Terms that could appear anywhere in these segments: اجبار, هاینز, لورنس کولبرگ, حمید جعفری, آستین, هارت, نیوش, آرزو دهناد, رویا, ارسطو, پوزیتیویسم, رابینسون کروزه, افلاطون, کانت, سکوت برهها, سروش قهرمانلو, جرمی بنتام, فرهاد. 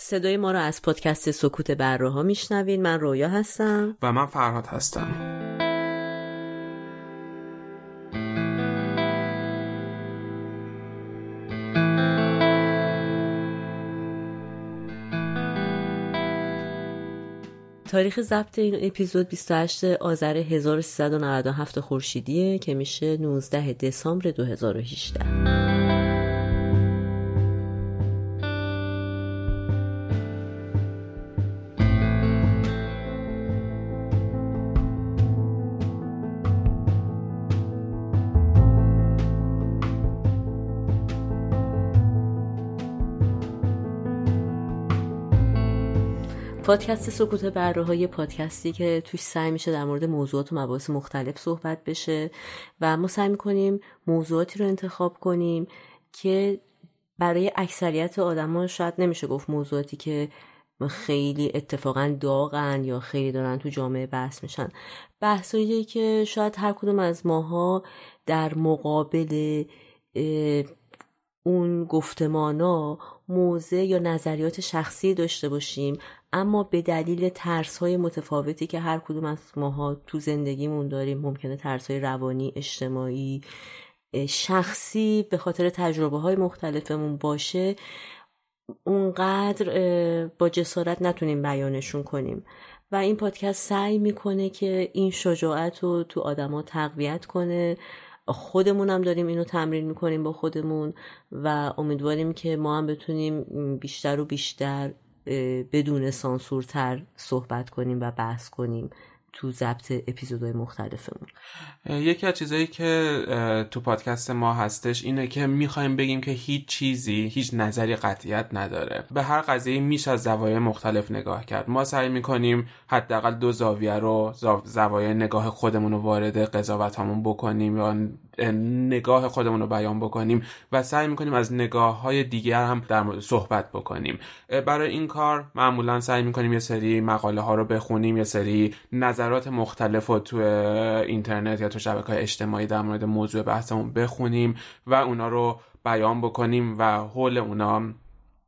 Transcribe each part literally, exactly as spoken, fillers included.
صدای ما رو از پادکست سکوت بر برهها میشنوین. من رویا هستم و من فرهاد هستم. تاریخ ضبط این اپیزود بیست و هشتم آذر هزار و سیصد و نود و هفت خورشیدیه که میشه نوزدهم دسامبر دو هزار و هجده. پادکست سکوت بر برهها یه پادکستی که توش سعی میشه در مورد موضوعات و مباحث مختلف صحبت بشه و ما سعی میکنیم موضوعاتی رو انتخاب کنیم که برای اکثریت آدما شاید نمیشه گفت موضوعاتی که خیلی اتفاقا داغن یا خیلی دارن تو جامعه بحث میشن، بحثایی که شاید هر کدوم از ماها در مقابل اون گفتمانا موزه یا نظریات شخصی داشته باشیم، اما به دلیل ترس‌های متفاوتی که هر کدوم از ماها تو زندگیمون داریم، ممکنه ترس‌های روانی، اجتماعی، شخصی به خاطر تجربه‌های مختلفمون باشه، اونقدر با جسارت نتونیم بیانشون کنیم و این پادکست سعی میکنه که این شجاعت رو تو آدما تقویت کنه. خودمون هم داریم اینو تمرین میکنیم با خودمون و امیدواریم که ما هم بتونیم بیشتر و بیشتر بدون سانسورتر صحبت کنیم و بحث کنیم تو ضبط اپیزودهای مختلفمون. یکی از چیزایی که تو پادکست ما هستش اینه که میخوایم بگیم که هیچ چیزی، هیچ نظری قطعیت نداره. به هر قضیه میشه از زوایای مختلف نگاه کرد. ما سعی میکنیم حداقل دو زاویه رو، زوایای نگاه خودمون رو وارد قضاوتامون بکنیم یا نگاه خودمون رو بیان بکنیم و سعی میکنیم از نگاه‌های دیگر هم در مورد صحبت بکنیم. برای این کار معمولا سعی میکنیم یه سری مقاله ها رو بخونیم، یه سری نظرات مختلف رو تو اینترنت یا تو شبکه‌های اجتماعی در مورد موضوع بحثمون بخونیم و اونا رو بیان بکنیم و حول اونا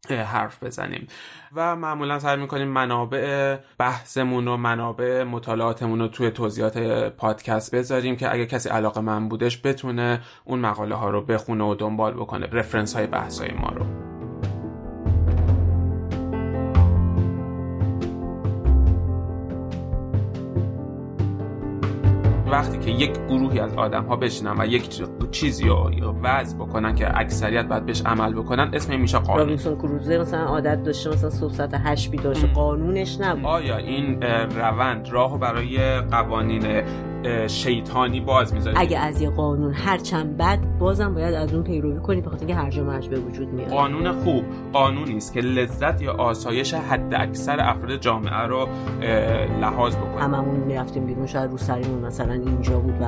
حرف بزنیم و معمولا سعی میکنیم منابع بحثمون و منابع مطالعاتمون رو توی توضیحات پادکست بذاریم که اگه کسی علاقه من بودش بتونه اون مقاله ها رو بخونه و دنبال بکنه، رفرنس های بحث های ما رو. وقتی که یک گروهی از آدم‌ها بشینن و یک چیزی رو وضع بکنن که اکثریت باید بهش عمل بکنن، اسمش میشه قانون. رابینسون کروزه مثلا عادت داشته مثلا صبح ساعت هشت بیدار شه، قانونش نبود. آیا این روند راهو برای قوانین شیطانی باز می‌ذاره؟ اگه از یه قانون هر چند بد بازم باید از اون پیروی کنی، بخاطر اینکه هرج و مرج به وجود میاد. قانون خوب قانونی است که لذت یا آسایش حد اکثر افراد جامعه رو لحاظ بکنه. هممون می‌رفتیم بیرون، شاید رو سریمون مثلا اینجا بود و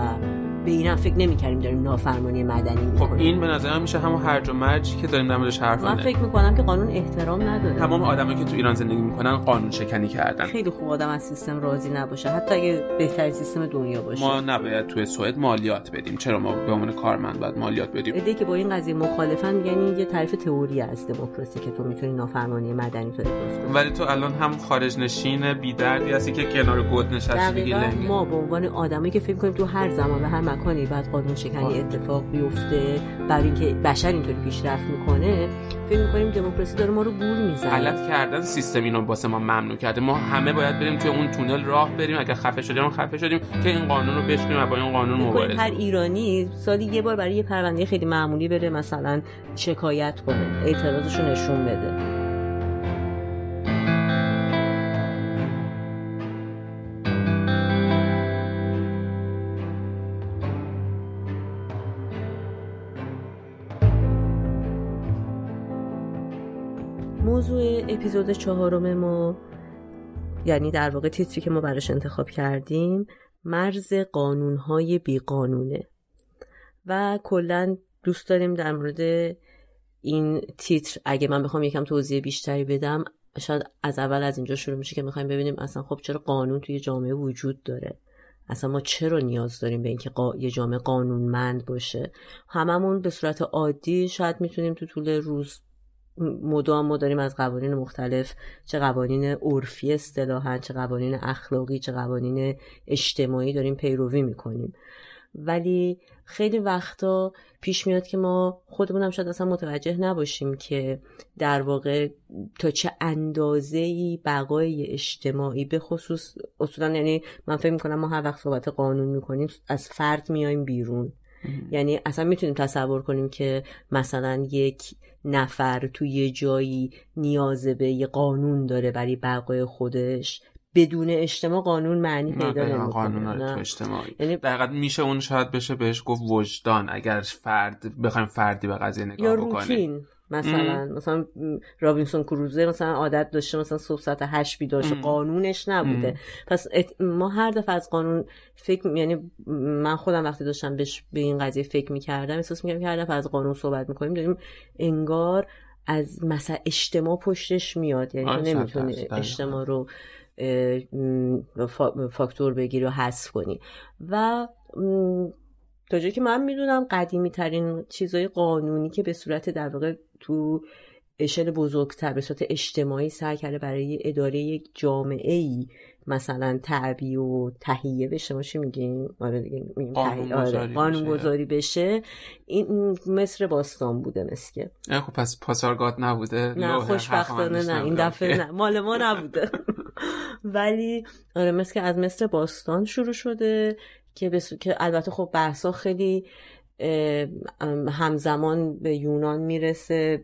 به اینم فکر نمی‌کردیم داریم نافرمانی مدنی می‌کنیم. خب این به نظر من میشه همون هرج و مرجی که داریم در موردش حرف می‌زنیم. من فکر می‌کنم که قانون احترام نداره. تمام آدمایی که تو ایران زندگی می‌کنن قانون شکنی کردن. خیلی خوب آدم از سیستم راضی نباشه، حتی اگه بهترین سیستم دنیا باشه. ما نباید توی سوئد مالیات بدیم. چرا ما به عنوان کارمند باید مالیات بدیم؟ ایده که با این قضیه مخالفن میگن یه تعریف تئوری از دموکراسی که تو می‌تونی نافرمانی مدنی تو درست کنی. ولی تو الان هم خارج نشین بی‌دردی هستی که کنار گود نشستی. ما به عنوان آدمایی که فکر می‌کنیم تو هر و هر مکانی بعد قانون شکنی اتفاق بیفته برای اینکه بشر اینطوری پیشرفت میکنه، فکر میکنیم دموکراسی داره ما رو گول میزنه. غلط کردن سیستم اینو واسه ما ممنوع کرده. ما همه باید بریم توی اون تونل راه بریم، اگه خفه شدیم خفه شدیم که این قانون رو بشکنیم و با این قانون مبارزه. هر ایرانی سالی یه بار برای یه پرونده خیلی معمولی بره مثلا شکایت کنه، اعتراضش رو نشون بده. موضوع اپیزود چهارم ما، یعنی در واقع تیتری که ما براش انتخاب کردیم، مرز قانون‌های بیقانونه و کلاً دوست داریم در مورد این تیتر، اگه من بخوام یکم توضیح بیشتری بدم، شاید از اول از اینجا شروع میشه که میخوایم ببینیم اصلا خب چرا قانون توی جامعه وجود داره، اصلا ما چرا نیاز داریم به اینکه قا... یه جامعه قانونمند باشه. هممون به صورت عادی شاید میتونیم تو طول روز مدام ما داریم از قوانین مختلف، چه قوانین عرفی اصطلاحاً، چه قوانین اخلاقی، چه قوانین اجتماعی داریم پیروی میکنیم، ولی خیلی وقتا پیش میاد که ما خودمون هم شاید اصلا متوجه نباشیم که در واقع تا چه اندازه‌ای بقای اجتماعی، به خصوص اصولاً، یعنی من فکر میکنم ما هر وقت صحبت قانون میکنیم از فرد میایم بیرون. یعنی اصلا میتونیم تصور کنیم که مثلا یک نفر توی یه جایی نیاز به یه قانون داره برای بقای خودش، بدون اجتماع قانون معنی پیدا نمی‌کنه. قانون تو اجتماعی یعنی دقیقاً میشه اون شاید بشه بهش گفت وجدان، اگر فرد بخوایم فردی به قضیه نگاه بکنیم، یا روتین مثلا ام. مثلا رابینسون کروزه مثلا عادت داشته مثلا صبح ساعت هشت بیدار شه، قانونش نبوده. ام. پس ات... ما هر دفعه از قانون فکر م... یعنی من خودم وقتی داشتم بهش به این قضیه فکر می‌کردم احساس می‌کردم که هر دفعه از قانون صحبت می‌کنیم داریم انگار از مثلا اجتماع پشتش میاد، یعنی تو نمی‌تونی اجتماع رو فاکتور بگیری و حذف کنی. و تا جایی که من میدونم قدیمی ترین چیزای قانونی که به صورت در واقع تو اشل بزرگتر به صورت اجتماعی سعی کرده برای اداره یک جامعه‌ای مثلا تعبیه و تهیه بشه، ما چی میگیم؟ آره دیگه میگیم قانون گذاری بشه. این مصر باستان بوده مسکه. خب پس پاسارگاد نبوده؟ نه خوشبختانه نه، این دفعه نه، مال ما نبوده. ولی آره مثل که از مصر باستان شروع شده که بس... که البته خب بحثا خیلی همزمان به یونان میرسه،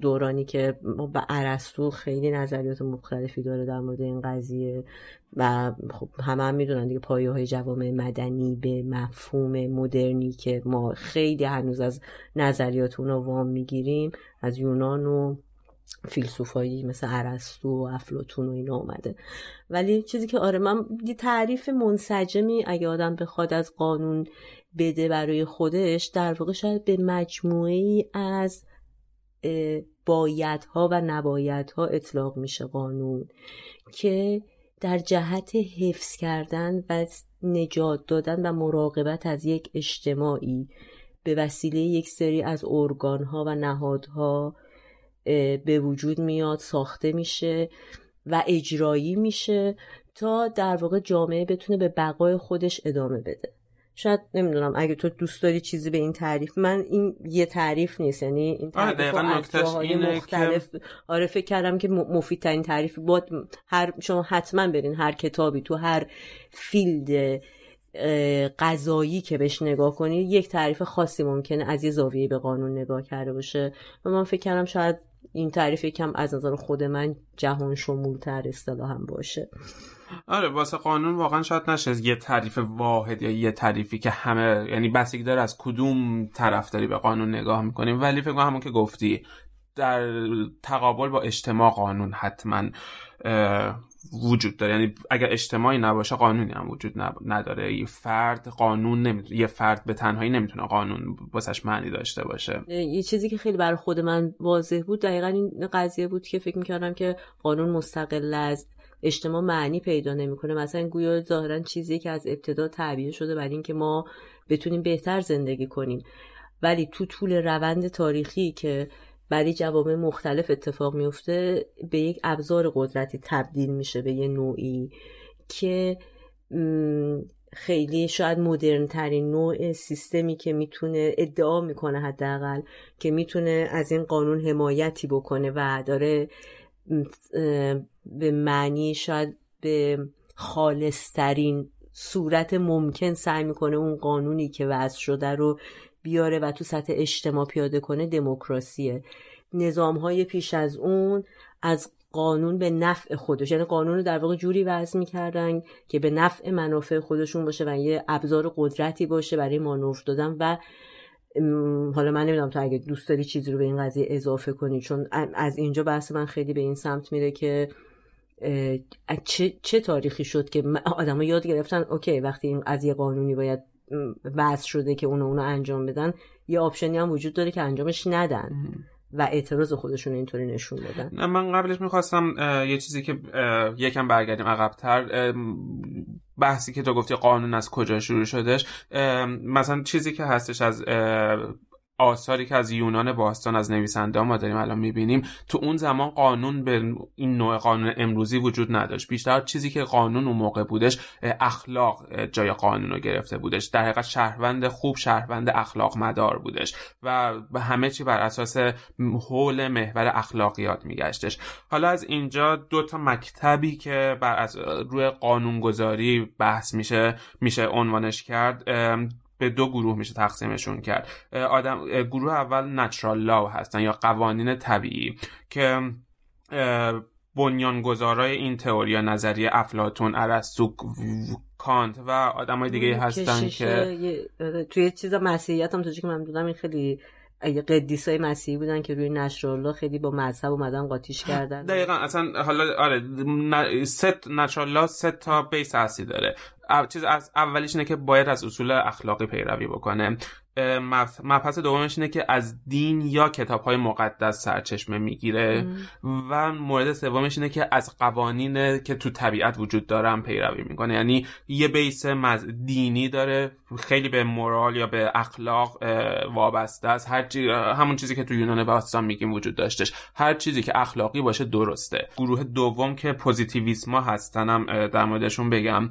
دورانی که با ارسطو خیلی نظریات مختلفی داره در مورد این قضیه و خب همه هم میدونن دیگه پایه های جوامع مدنی به مفهوم مدرنی که ما خیلی هنوز از نظریات اونا وام میگیریم از یونان و فیلسوفایی مثل ارسطو و افلاطون و اینا اومده. ولی چیزی که آره من تعریف منسجمی اگه آدم بخواد از قانون بده برای خودش، در واقع شاید به مجموعه از بایدها و نبایدها اطلاق میشه قانون، که در جهت حفظ کردن و نجات دادن و مراقبت از یک اجتماعی به وسیله یک سری از ارگانها و نهادها به وجود میاد، ساخته میشه و اجرایی میشه تا در واقع جامعه بتونه به بقای خودش ادامه بده. شاید نمیدونم اگه تو دوست داری چیزی به این تعریف، من این یه تعریف نیست، یعنی این تعریف های مختلف که... آره فکر کردم که مفیدترین تعریف بود. هر شما حتما برین هر کتابی تو هر فیلد قضایی که بهش نگاه کنی یک تعریف خاصی ممکنه از یه زاویه به قانون نگاه کرده باشه و من فکر کردم شاید این تعریف یکم از نظر خود من جهان شمولتر اصطلاح هم باشه. آره واسه قانون واقعا شاید نشه یه تعریف واحد یا یه تعریفی که همه، یعنی بسیاری داره از کدوم طرف داری به قانون نگاه میکنیم، ولی فکر کنم همون که گفتی در تقابل با اجتماع قانون حتما وجود داره، یعنی اگر اجتماعی نباشه قانونی هم وجود نب... نداره. یه فرد قانون نمیتونه، یه فرد به تنهایی نمیتونه قانون واسش معنی داشته باشه. یه چیزی که خیلی برای خود من واضح بود دقیقاً این قضیه بود که فکر می‌کردم که قانون مستقل از اجتماع معنی پیدا نمی‌کنه. مثلا گویا ظاهراً چیزی که از ابتدا تعبیه شده برای اینکه ما بتونیم بهتر زندگی کنیم، ولی تو طول روند تاریخی که برای جوامع مختلف اتفاق میفته به یک ابزار قدرتی تبدیل میشه به یه نوعی که خیلی شاید مدرن ترین نوع سیستمی که میتونه ادعا میکنه حداقل که میتونه از این قانون حمایتی بکنه و داره به معنی شاید به خالص ترین صورت ممکن سعی میکنه اون قانونی که وضع شده رو بیاره و تو سطح اجتماع پیاده کنه. دموکراسیه. نظام‌های پیش از اون از قانون به نفع خودش، یعنی قانون رو در واقع جوری وضع می‌کردن که به نفع منافع خودشون باشه و یه ابزار قدرتی باشه برای مانور دادن. و حالا من نمیدونم تو اگه دوست داری چیزی رو به این قضیه اضافه کنی، چون از اینجا بحث من خیلی به این سمت میره که چه چه تاریخی شد که آدم‌ها یاد گرفتن اوکی وقتی از یه قانونی باید وضع شده که اونو اونو انجام بدن، یه آپشنی هم وجود داره که انجامش ندن و اعتراض خودشون اینطوری نشون بدن. نه من قبلش میخواستم یه چیزی که یکم برگردیم عقب‌تر، بحثی که تو گفتی قانون از کجا شروع شدش، مثلا چیزی که هستش از آثاری که از یونان باستان از نویسنده ها ما داریم الان میبینیم، تو اون زمان قانون به این نوع قانون امروزی وجود نداشت. بیشتر چیزی که قانون اون موقع بودش، اخلاق جای قانون رو گرفته بودش. در حقیقت شهروند خوب شهروند اخلاق مدار بودش و همه چی بر اساس حول محور اخلاقیات میگشتش. حالا از اینجا دو تا مکتبی که بر از روی قانونگذاری بحث میشه میشه عنوانش کرد، به دو گروه میشه تقسیمشون کرد. آدم گروه اول نچرال لاو هستن یا قوانین طبیعی که بنیانگذارای این تئوری نظریه افلاطون، ارسطو، کانت و آدمای دیگه هستن که یه... توی چیزا مسیحیت هم توجه که من دونم این خیلی اگه قدیسای مسیحی بودن که روی نشرالله خیلی با مذهب اومدن قاطیش کردن. دقیقاً اصلا حالا آره ست نشرالله سه تا بیس اصلی داره. چیز از اولیش اینه که باید از اصول اخلاقی پیروی بکنه. مبحث دومش اینه که از دین یا کتاب‌های مقدس سرچشمه میگیره و مورد سومش اینه که از قوانین که تو طبیعت وجود دارن پیروی میکنه. یعنی یه بیس دینی داره، خیلی به مورال یا به اخلاق وابسته است. هر چیز همون چیزی که تو یونان باستان میگیم وجود داشتش، هر چیزی که اخلاقی باشه درسته. گروه دوم که پوزیتیویسما هستنم در موردشون بگم،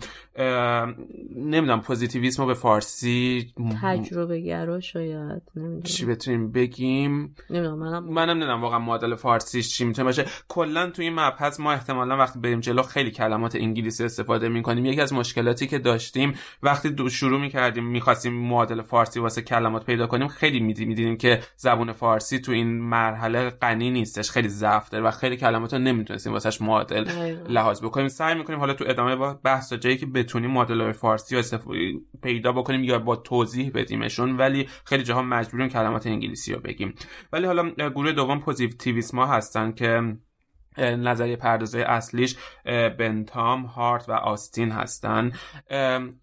نمیدونم پوزیتیویسم به فارسی تجربه گرا شاید، نمیدونم چی بتونیم بگیم، نمیدونم منم منم نمیدونم واقعا معادل فارسیش چی میتونه باشه. کلا تو این مبحث ما احتمالاً وقتی بریم جلو خیلی کلمات انگلیسی استفاده میکنیم. یکی از مشکلاتی که داشتیم وقتی دو شروع میکردیم میخواستیم معادل فارسی واسه کلمات پیدا کنیم، خیلی میدیدیم که زبان فارسی تو این مرحله غنی نیستش، خیلی ضعف داره و خیلی کلماتو نمیتونستیم واسش معادل لحاظ بکنیم. سعی میکنیم حالا تو ادامه بحث تا جایی که بتونیم معادل‌های فارسی رو استف... پیدا بکنیم یا با توضیح بدیمشون، ولی خیلی جاها مجبوریم کلمات انگلیسی رو بگیم. ولی حالا گروه دوم پوزیتیویسما هستن که نظریه پردازای اصلیش بنتام، هارت و آستین هستن.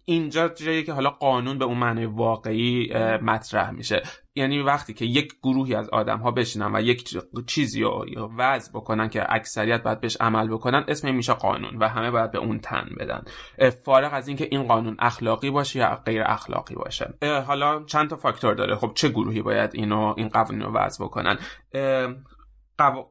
اینجا جایی که حالا قانون به اون معنی واقعی مطرح میشه. یعنی وقتی که یک گروهی از آدم‌ها بشینن و یک چیزی رو وضع بکنن که اکثریت باید بهش عمل بکنن، اسم این میشه قانون و همه باید به اون تن بدن، فارغ از اینکه این قانون اخلاقی باشه یا غیر اخلاقی باشه. حالا چند تا فاکتور داره. خب چه گروهی باید اینو این قوانین رو وضع بکنن؟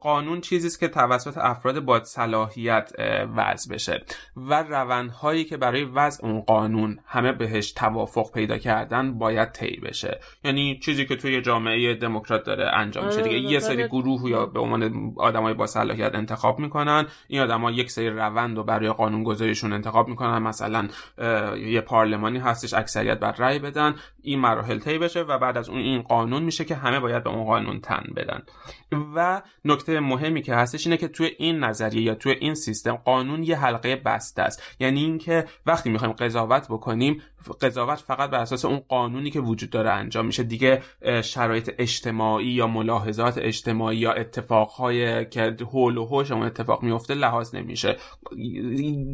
قانون چیزی است که توسط افراد با صلاحیت وضع بشه و روندهایی که برای وضع اون قانون همه بهش توافق پیدا کردن باید طی بشه. یعنی چیزی که توی جامعه دموکرات داره انجام میشه دیگه. یه سری گروه یا به عنوان آدمای با صلاحیت انتخاب میکنن، این آدما یک سری روند رو برای قانون گذاریشون انتخاب میکنن. مثلا یه پارلمانی هستش، اکثریت بر رأی بدن، این مراحل طی بشه و بعد از اون این قانون میشه که همه باید به اون قانون تن بدن. و نکته مهمی که هستش اینه که توی این نظریه یا توی این سیستم قانون یه حلقه بسته است. یعنی اینکه وقتی میخوایم قضاوت بکنیم، قضاوت فقط بر اساس اون قانونی که وجود داره انجام میشه. دیگه شرایط اجتماعی یا ملاحظات اجتماعی یا اتفاقهای که هول و هوش اون اتفاق میفته لحاظ نمیشه.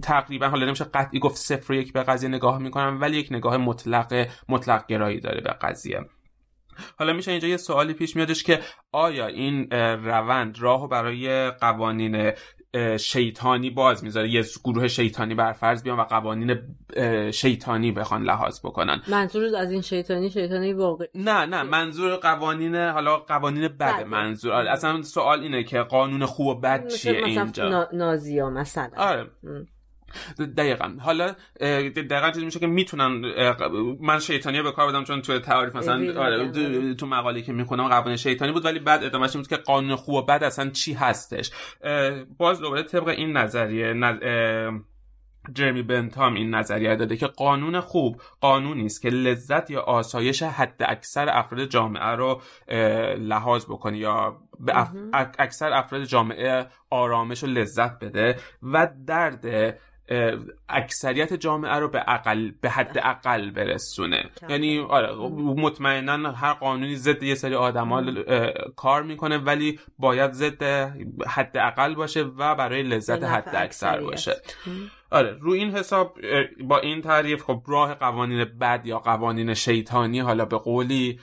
تقریبا حالا نمیشه قطعی گفت صفر و یک به قضیه نگاه میکنم، ولی یک نگاه مطلق مطلق گرایی داره به قضیه. حالا میشه اینجا یه سوالی پیش میادش که آیا این روند راهو برای قوانین شیطانی باز میذاره؟ یه گروه شیطانی برفرض بیان و قوانین شیطانی بخوان لحاظ بکنن. منظور از این شیطانی شیطانی واقعی؟ نه نه، منظور قوانین، حالا قوانین بد, بد. منظور اصلا سوال اینه که قانون خوب و بد چیه اینجا؟ مثلا نازی‌ها مثلا. آره م. دقیقاً. حالا دقیقاً چیزی میشه که میتونن من شیطانیه به کار بدم، چون تو تعریف مثلا آره تو مقاله که میخونم قوانین شیطانی بود، ولی بعد ادامهش این بود که قانون خوب و بد اصلا چی هستش. باز دوباره طبق این نظریه نظ... جرمی بنتام این نظریه داده که قانون خوب قانونی است که لذت یا آسایش حد اکثر افراد جامعه رو لحاظ بکنه یا به اف... اکثر افراد جامعه آرامش و لذت بده و درد اکثریت جامعه رو به اقل به حد اقل برسونه. یعنی آره مطمئنا هر قانونی ضد یه سری آدما کار میکنه، ولی باید ضد حد اقل باشه و برای لذت حد اکثر باشه. آره رو این حساب با این تعریف خب راه قوانین بد یا قوانین شیطانی حالا به قولی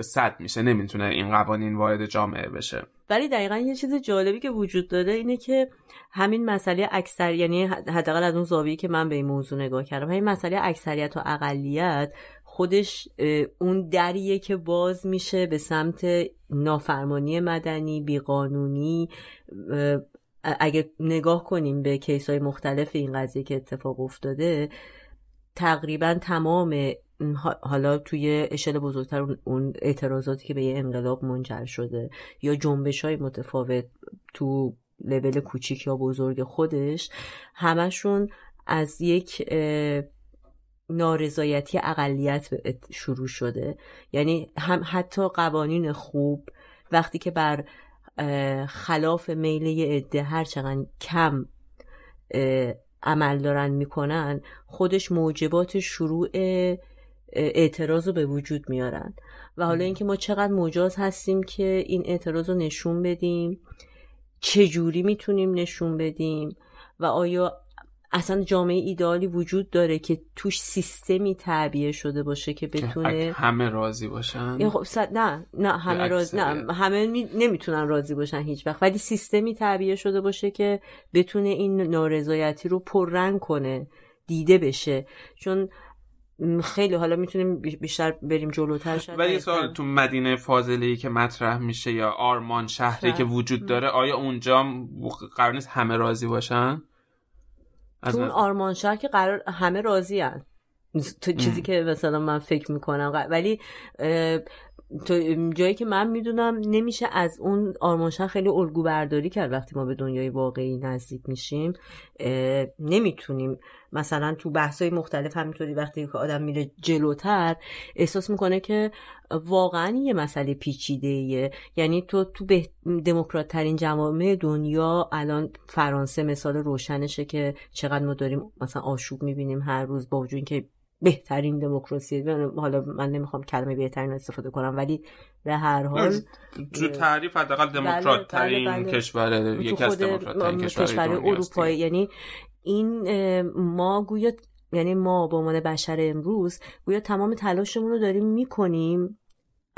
سد میشه، نمیتونه این قوانین وارد جامعه بشه. ولی دقیقاً یه چیز جالبی که وجود داره اینه که همین مسئله اکثر، یعنی حداقل از اون زاویه‌ای که من به این موضوع نگاه کردم، همین مسئله اکثریت و اقلیت خودش اون دریه که باز میشه به سمت نافرمانی مدنی، بیقانونی. اگه نگاه کنیم به کیس‌های مختلف این قضیه که اتفاق افتاده، تقریبا تمام حالا توی اشل بزرگتر اون اعتراضاتی که به یه انقلاب منجر شده یا جنبش‌های متفاوت تو لول کوچیک یا بزرگ خودش، همشون از یک نارضایتی اقلیت شروع شده. یعنی هم حتی قوانین خوب وقتی که بر خلاف میل یه عده هر چقدر کم عمل دارن میکنن، خودش موجبات شروع اعتراض رو به وجود میارن. و حالا اینکه ما چقدر مجاز هستیم که این اعتراض رو نشون بدیم، چجوری میتونیم نشون بدیم، و آیا اصلا جامعه ایدئالی وجود داره که توش سیستمی تعبیه شده باشه که بتونه همه راضی باشن؟ خب نه نه همه راضی نه همه می... نمیتونن راضی باشن هیچ وقت، ولی سیستمی تعبیه شده باشه که بتونه این نارضایتی رو پررنگ کنه، دیده بشه. چون خیلی حالا میتونیم بیشتر بریم جلوتر شد، ولی سوال تو مدینه فاضله‌ای که مطرح میشه یا آرمان شهری شهر. که وجود داره، آیا اونجا قرار نیست همه راضی باشن؟ تو اون آرمان شهر که قرار همه راضی هن تو چیزی که مثلا من فکر میکنم، ولی تو جایی که من میدونم نمیشه از اون آرمان شهر خیلی الگو برداری کرد. وقتی ما به دنیای واقعی نزدیک میشیم نمیتونیم، مثلا تو بحث‌های مختلف همینطوری وقتی که آدم میره جلوتر احساس میکنه که واقعا یه مسئله پیچیده‌ایه. یعنی تو تو دموکرات ترین جامعه دنیا، الان فرانسه مثال روشنشه که چقدر ما داریم مثلا آشوب میبینیم هر روز، با وجود اینکه بهترین دموکراسی، حالا من نمیخوام کلمه بهترین استفاده کنم، ولی به هر حال تو تعریف حداقل دموکرات ترین کشور، یکی از دموکرات ترین کشورهای اروپا. یعنی این ما گویا، یعنی ما به عنوان بشر امروز گویا تمام تلاشمون رو داریم میکنیم،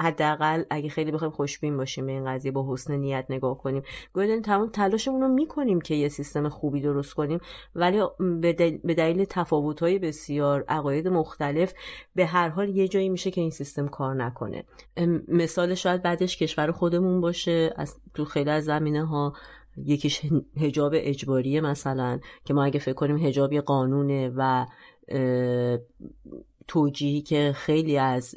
حداقل اگه خیلی بخوایم خوشبین باشیم به این قضیه، با حسن نیت نگاه کنیم، گویا داریم تمام تلاشمون رو میکنیم که یه سیستم خوبی درست کنیم، ولی به دل... به دلیل تفاوت‌های بسیار، عقاید مختلف، به هر حال یه جایی میشه که این سیستم کار نکنه. مثال شاید بعدش کشور خودمون باشه، از تو خیلی از زمینه‌ها، یکیش حجاب اجباریه مثلا، که ما اگه فکر کنیم حجاب یه قانونه و توجیهی که خیلی از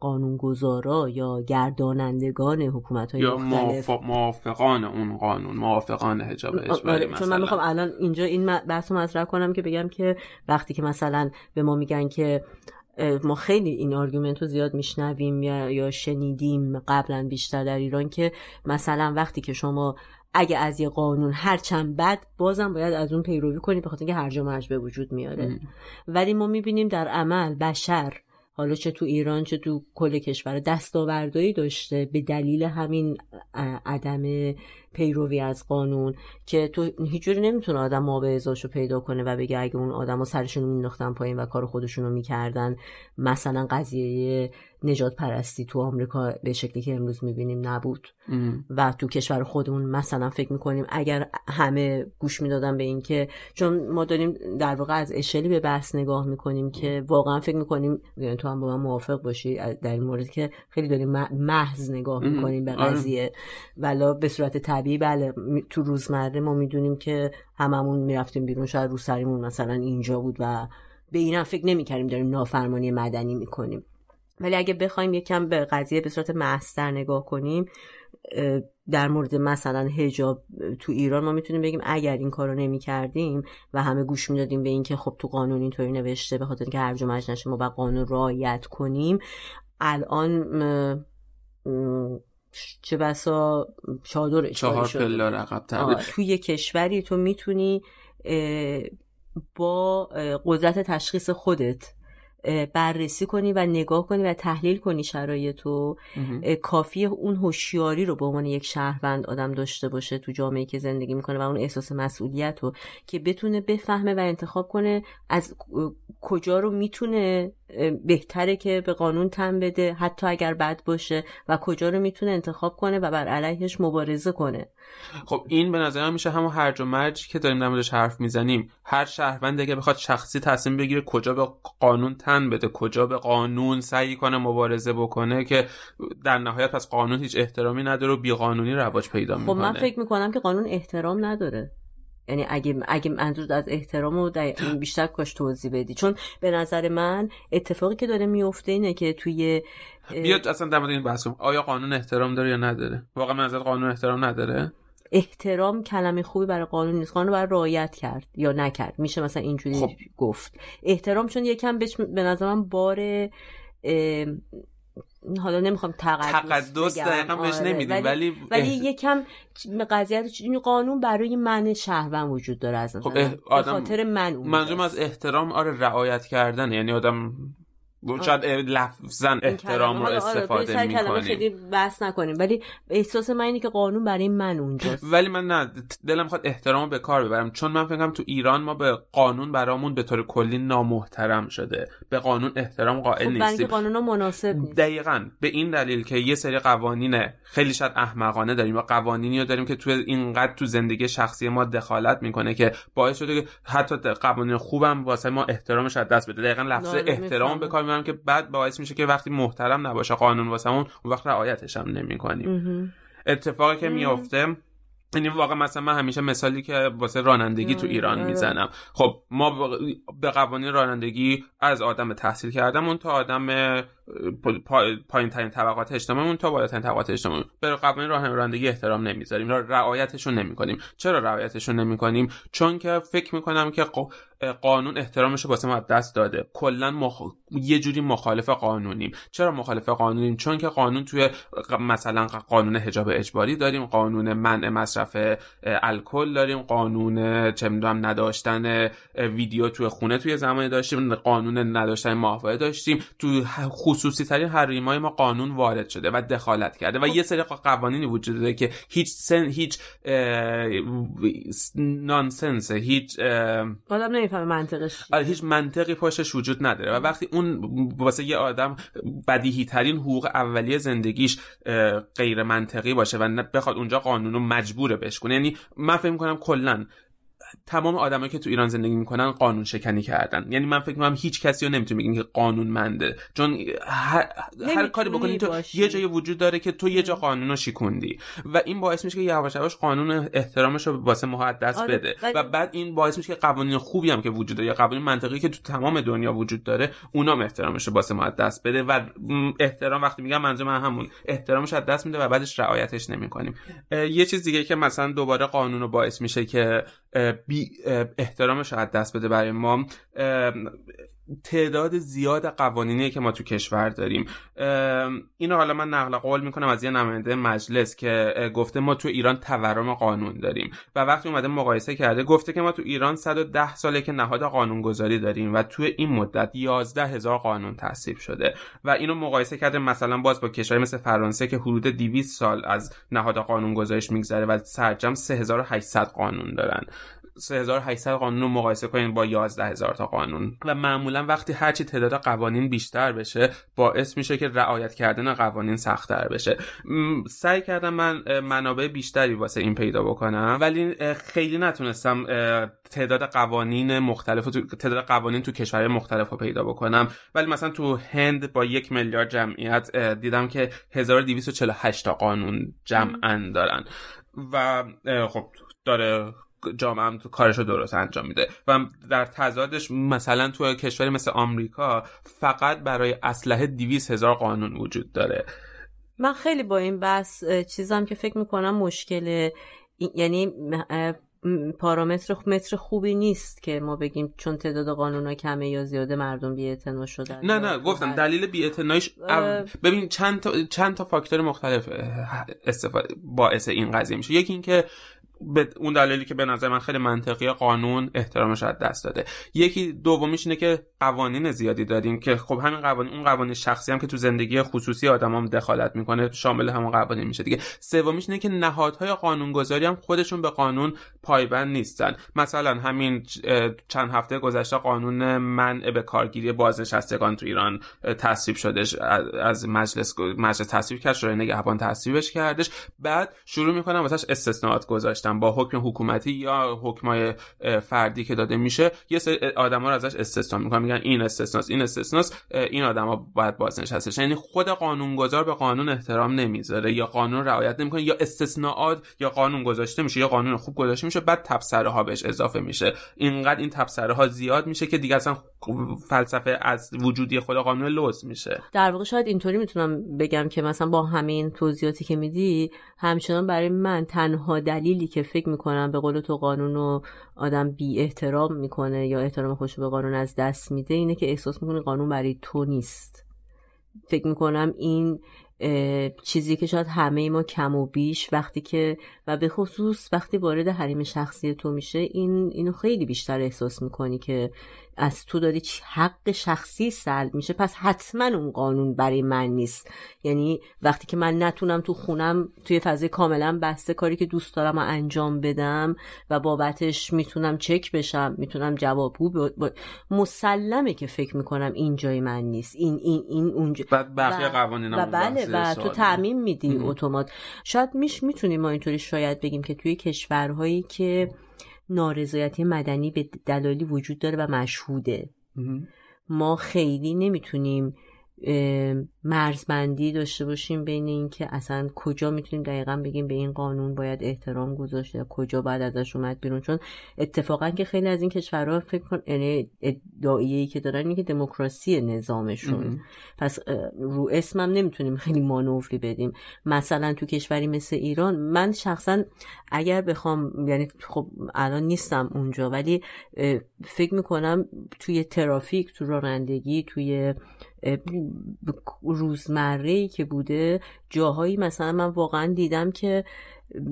قانونگذارا یا گردانندگان حکومت‌های مختلف یا موافقان اون قانون، موافقان حجاب اجباری مثلا. چون من میخوام الان اینجا این بحث رو مطرح کنم که بگم که وقتی که مثلا به ما میگن که ما خیلی این آرگومنت رو زیاد میشنویم یا شنیدیم قبلا بیشتر در ایران، که مثلا وقتی که شما اگه از یه قانون هرچند بد بازم باید از اون پیروی کنید، بخاطر اینکه هرج و مرج به وجود میاره. ام. ولی ما میبینیم در عمل بشر، حالا چه تو ایران چه تو کل کشور، دستاوردهایی داشته به دلیل همین عدم پیروی از قانون، که تو هیچ جوری نمیتونه آدم ما به ازاشو پیدا کنه و بگه اگه اون آدما سرشون رو مینداختن پایین و کار خودشون رو میکردن. مثلا قضیه نجات پرستی تو آمریکا به شکلی که امروز میبینیم نبود. ام. و تو کشور خودمون مثلا فکر میکنیم اگر همه گوش میدادن به این که، چون ما داریم در واقع از اشلی به بحث نگاه میکنیم که واقعا فکر میکنیم، یعنی تو هم با من موافق باشی در این مورد، که خیلی داریم محض نگاه میکنیم به قضیه، ولی به صورت طبیعی بله تو روزمره ما میدونیم که هممون میرفتیم بیرون، شاید رو سریمون مثلا اینجا بود و به اینا فکر نمیکردیم داریم نافرمانی مدنی میکنیم. ولی اگه بخوایم یکم به قضیه به صورت محض‌تر نگاه کنیم، در مورد مثلا حجاب تو ایران ما میتونیم بگیم اگر این کارو نمی‌کردیم و همه گوش میدادیم به این که خب تو قانون اینطوری نوشته، به خاطر اینکه هرج و مرج نشه ما باید قانون رعایت کنیم، الان چه بسا چادر چهار پله عقب‌تر توی کشوری تو میتونی با قدرت تشخیص خودت بررسی کنی و نگاه کنی و تحلیل کنی شرایطو. کافیه اون هوشیاری رو به عنوان یک شهروند آدم داشته باشه تو جامعه‌ای که زندگی میکنه و اون احساس مسئولیت رو که بتونه بفهمه و انتخاب کنه از کجا رو میتونه بهتره که به قانون تن بده حتی اگر بد باشه و کجا رو میتونه انتخاب کنه و بر علیهش مبارزه کنه. خب این به نظرم میشه همون هرج و مرج که داریم در موردش حرف میزنیم. هر شهروند اگه بخواد شخصی تصمیم بگیره کجا به قانون تن بده، کجا به قانون سعی کنه مبارزه بکنه، که در نهایت پس قانون هیچ احترامی نداره و بی‌قانونی رواج پیدا میکنه. خب من فکر میکنم که قانون احترام نداره. یعنی اگه اگه منظور از احترامو بیشتر کاش توضیح بدی، چون به نظر من اتفاقی که داره میفته اینه که توی بیاد اصلا در مورد این بحث کنیم آیا قانون احترام داره یا نداره. واقعا منظور قانون احترام نداره. احترام کلمه خوبی برای قانون نیست. قانون باید رعایت کرد یا نکرد میشه مثلا اینجوری خب. گفت احترام چون یکم به نظر من بار اه... حالا نمیخوام تقدس دقیقا بهش نمیدیم آره. ولی ولی احت... یکم قضیه این قانون برای من شهروند وجود داره از خب اح... آدم... به خاطر من منظورم از احترام آره رعایت کردن، یعنی آدم شاید لفظاً احترام رو استفاده آره. میکنیم آره. خیلی بحث نکنیم ولی احساس من اینه که قانون برای من اونجاست. ولی من نه دلم میخواد احترام رو به کار ببرم، چون من فکر کنم تو ایران ما به قانون برامون به طور کلی نامحترم شده. به قانون احترام قائل خب نیستیم. خب قانون مناسب نیست. دقیقاً به این دلیل که یه سری قوانین خیلی شاید احمقانه داریم و قوانینی رو داریم که تو اینقدر تو زندگی شخصی ما دخالت میکنه که باعث شده که حتی قوانین خوبم واسه ما احترامش از دست بده. دقیقاً لفظ احترام به کار که بعد باعث میشه که وقتی محترم نباشه قانون واسمون اون وقت رعایتش هم نمی‌کنیم. اتفاقی که میافته یعنی واقعا مثلا من همیشه مثالی که واسه رانندگی تو ایران میزنم، خب ما به قوانین رانندگی از آدم تحصیل کردمون تا آدم پایین ترین طبقات اجتماعمون تا بالاترین طبقات اجتماعمون به قوانین رانندگی احترام نمیذاریم، رعایتش رو نمی‌کنیم. چرا رعایتش رو نمی‌کنیم؟ چون که فکر می‌کنم که قانون احترامش رو واسه ما دست داده. کلا مخ... یه جوری مخالف قانونیم. چرا مخالف قانونیم؟ چون که قانون توی مثلا قانون حجاب اجباری داریم، قانون منع مصرف الکل داریم، قانون چه می‌دونم نداشتن ویدیو توی خونه توی زمانی داشتیم، قانون نداشتن ماهواره داشتیم، تو خصوصی ترین حریم‌های ما قانون وارد شده و دخالت کرده و یه سری قوانینی وجود داره که هیچ سن هیچ نانسنس هیچ آدم نمی‌فهمه منطقش آره هیچ منطقی پشتش وجود نداره و وقتی اون واسه یه آدم بدیهی ترین حقوق اولیه زندگیش غیر منطقی باشه و بخواد اونجا قانونو مجبور بهش کنه، یعنی من فکر می‌کنم کلاً تمام آدمایی که تو ایران زندگی میکنن قانون شکنی کردن. یعنی من فکر میکنم هیچ کسی رو نمیتونی بگین که قانونمنده، چون هر, هر کاری بکنی تو باشی. یه جای وجود داره که تو یه جا قانون رو شکوندی و این باعث میشه که یواش یواش قانون احترامش رو واسه ما دست آره. بده بل... و بعد این باعث میشه که قوانین خوبی هم که وجود داره یا قوانین منطقی که تو تمام دنیا وجود داره اونام احترامش رو واسه ما دست بده و احترام وقتی میگم منظور من همون احترامش از دست میده و بعدش رعایتش نمیکنیم. یه چیز دیگه که مثلا دوباره قانون رو باعث میشه که بی احترامش از دست بده برای ما تعداد زیاد قوانینی که ما تو کشور داریم. اینو حالا من نقل قول میکنم از یه نماینده مجلس که گفته ما تو ایران تورم قانون داریم و وقتی اومده مقایسه کرده گفته که ما تو ایران صد و ده ساله که نهاد قانونگذاری داریم و تو این مدت یازده هزار قانون تصویب شده و اینو مقایسه کرده مثلا باز با کشوری مثل فرانسه که حدود دویست سال از نهاد قانونگذاریش میگذره و سرجم سه هزار و هشتصد قانون دارن. سه هزار و هشتصد قانون رو مقایسه کنین با یازده هزار تا قانون و معمولا وقتی هرچی تعداد قوانین بیشتر بشه باعث میشه که رعایت کردن قوانین سخت‌تر بشه. سعی کردم من منابع بیشتری واسه این پیدا بکنم ولی خیلی نتونستم تعداد قوانین مختلف تو تعداد قوانین تو کشورهای مختلفو پیدا بکنم، ولی مثلا تو هند با یک میلیارد جمعیت دیدم که هزار و دویست و چهل و هشت تا قانون جمعاً دارن و خب داره جامعه هم کارشو درست انجام میده و در تضادش مثلا تو کشوری مثل آمریکا فقط برای اسلحه دویست هزار قانون وجود داره. من خیلی با این بحث چیزم که فکر میکنم مشکل یعنی پارامتر متر خوبی نیست که ما بگیم چون تعداد قانونا کمه یا زیاده مردم بی‌اعتنا شدن. نه نه گفتم دلیل بی‌اعتنایش اه... ببین چند تا چند تا فاکتور مختلف استفاده باعث این قضیه میشه. یکی این که به اون دلیلی که به نظر من خیلی منطقیه قانون احترامش از دست داده. یکی دومیش اینه که قوانین زیادی داریم که خب همین قوانین، اون قوانین شخصی هم که تو زندگی خصوصی آدمام دخالت میکنه شامل همون قوانین میشه دیگه. سومیش اینه که نهادهای قانونگذاری هم خودشون به قانون پایبند نیستن. مثلا همین چند هفته گذشته قانون منع به کارگیری بازنشستگان تو ایران تصویب شدش، از مجلس مجلس تصویب کرد، شورای نگهبان تصویبش کردش، بعد شروع میکنن واسش استثناءات گذاشتن با حکم حکومتی یا حکمای فردی که داده میشه یه سری آدما رو ازش استثناء میکنن، میگن این استثناست، این استثناست، این آدما باید بازنشسته شن. یعنی خود قانونگذار به قانون احترام نمیذاره یا قانون رعایت نمیکنه یا استثناءات یا قانون گذاشته میشه یا قانون خوب گذاشته میشه بعد تبصره ها بهش اضافه میشه. اینقدر این تبصره ها زیاد میشه که دیگه اصلا فلسفه از وجودی خود قانون لوث میشه. در واقع شاید اینطوری میتونم بگم که مثلا با همین توضیحاتی که میدی همچنان برای من تنها دلیلی که فکر میکنم به قول تو قانونو آدم بی احترام میکنه یا احترام خودشو به قانون از دست میده اینه که احساس میکنه قانون برای تو نیست. فکر میکنم این چیزی که شاید همه ما کم و بیش وقتی که و به خصوص وقتی وارد حریم شخصی تو میشه این اینو خیلی بیشتر احساس میکنی که از تو داری حق شخصی سلب میشه، پس حتما اون قانون برای من نیست. یعنی وقتی که من نتونم تو خونم توی فضای کاملا بسته کاری که دوست دارم و انجام بدم و بابتش میتونم چک بشم، میتونم جوابگو ب... ب... مسلمه که فکر میکنم این جای من نیست، این این این اونجا بعد بقیه و... قوانینم و بله و تو تعمیم میدی اتومات. شاید میش میتونیم ما اینطوری شاید بگیم که توی کشورهایی که نارضایتی مدنی به دلایلی وجود داره و مشهوده ما خیلی نمیتونیم مرزبندی داشته باشیم بین این که اصلا کجا میتونیم دقیقا بگیم به این قانون باید احترام گذاشت یا کجا باید ازش اومد بیرون. چون اتفاقا که خیلی از این کشورها فکر کن ادعاییی که دارن اینه که دموکراسی نظامشون ام. پس رو اسمم نمیتونیم خیلی مانوری بدیم. مثلا تو کشوری مثل ایران من شخصا اگر بخوام، یعنی خب الان نیستم اونجا، ولی فکر میکنم توی ترافیک، تو رانندگی، توی روزمره‌ای که بوده جاهایی مثلا من واقعا دیدم که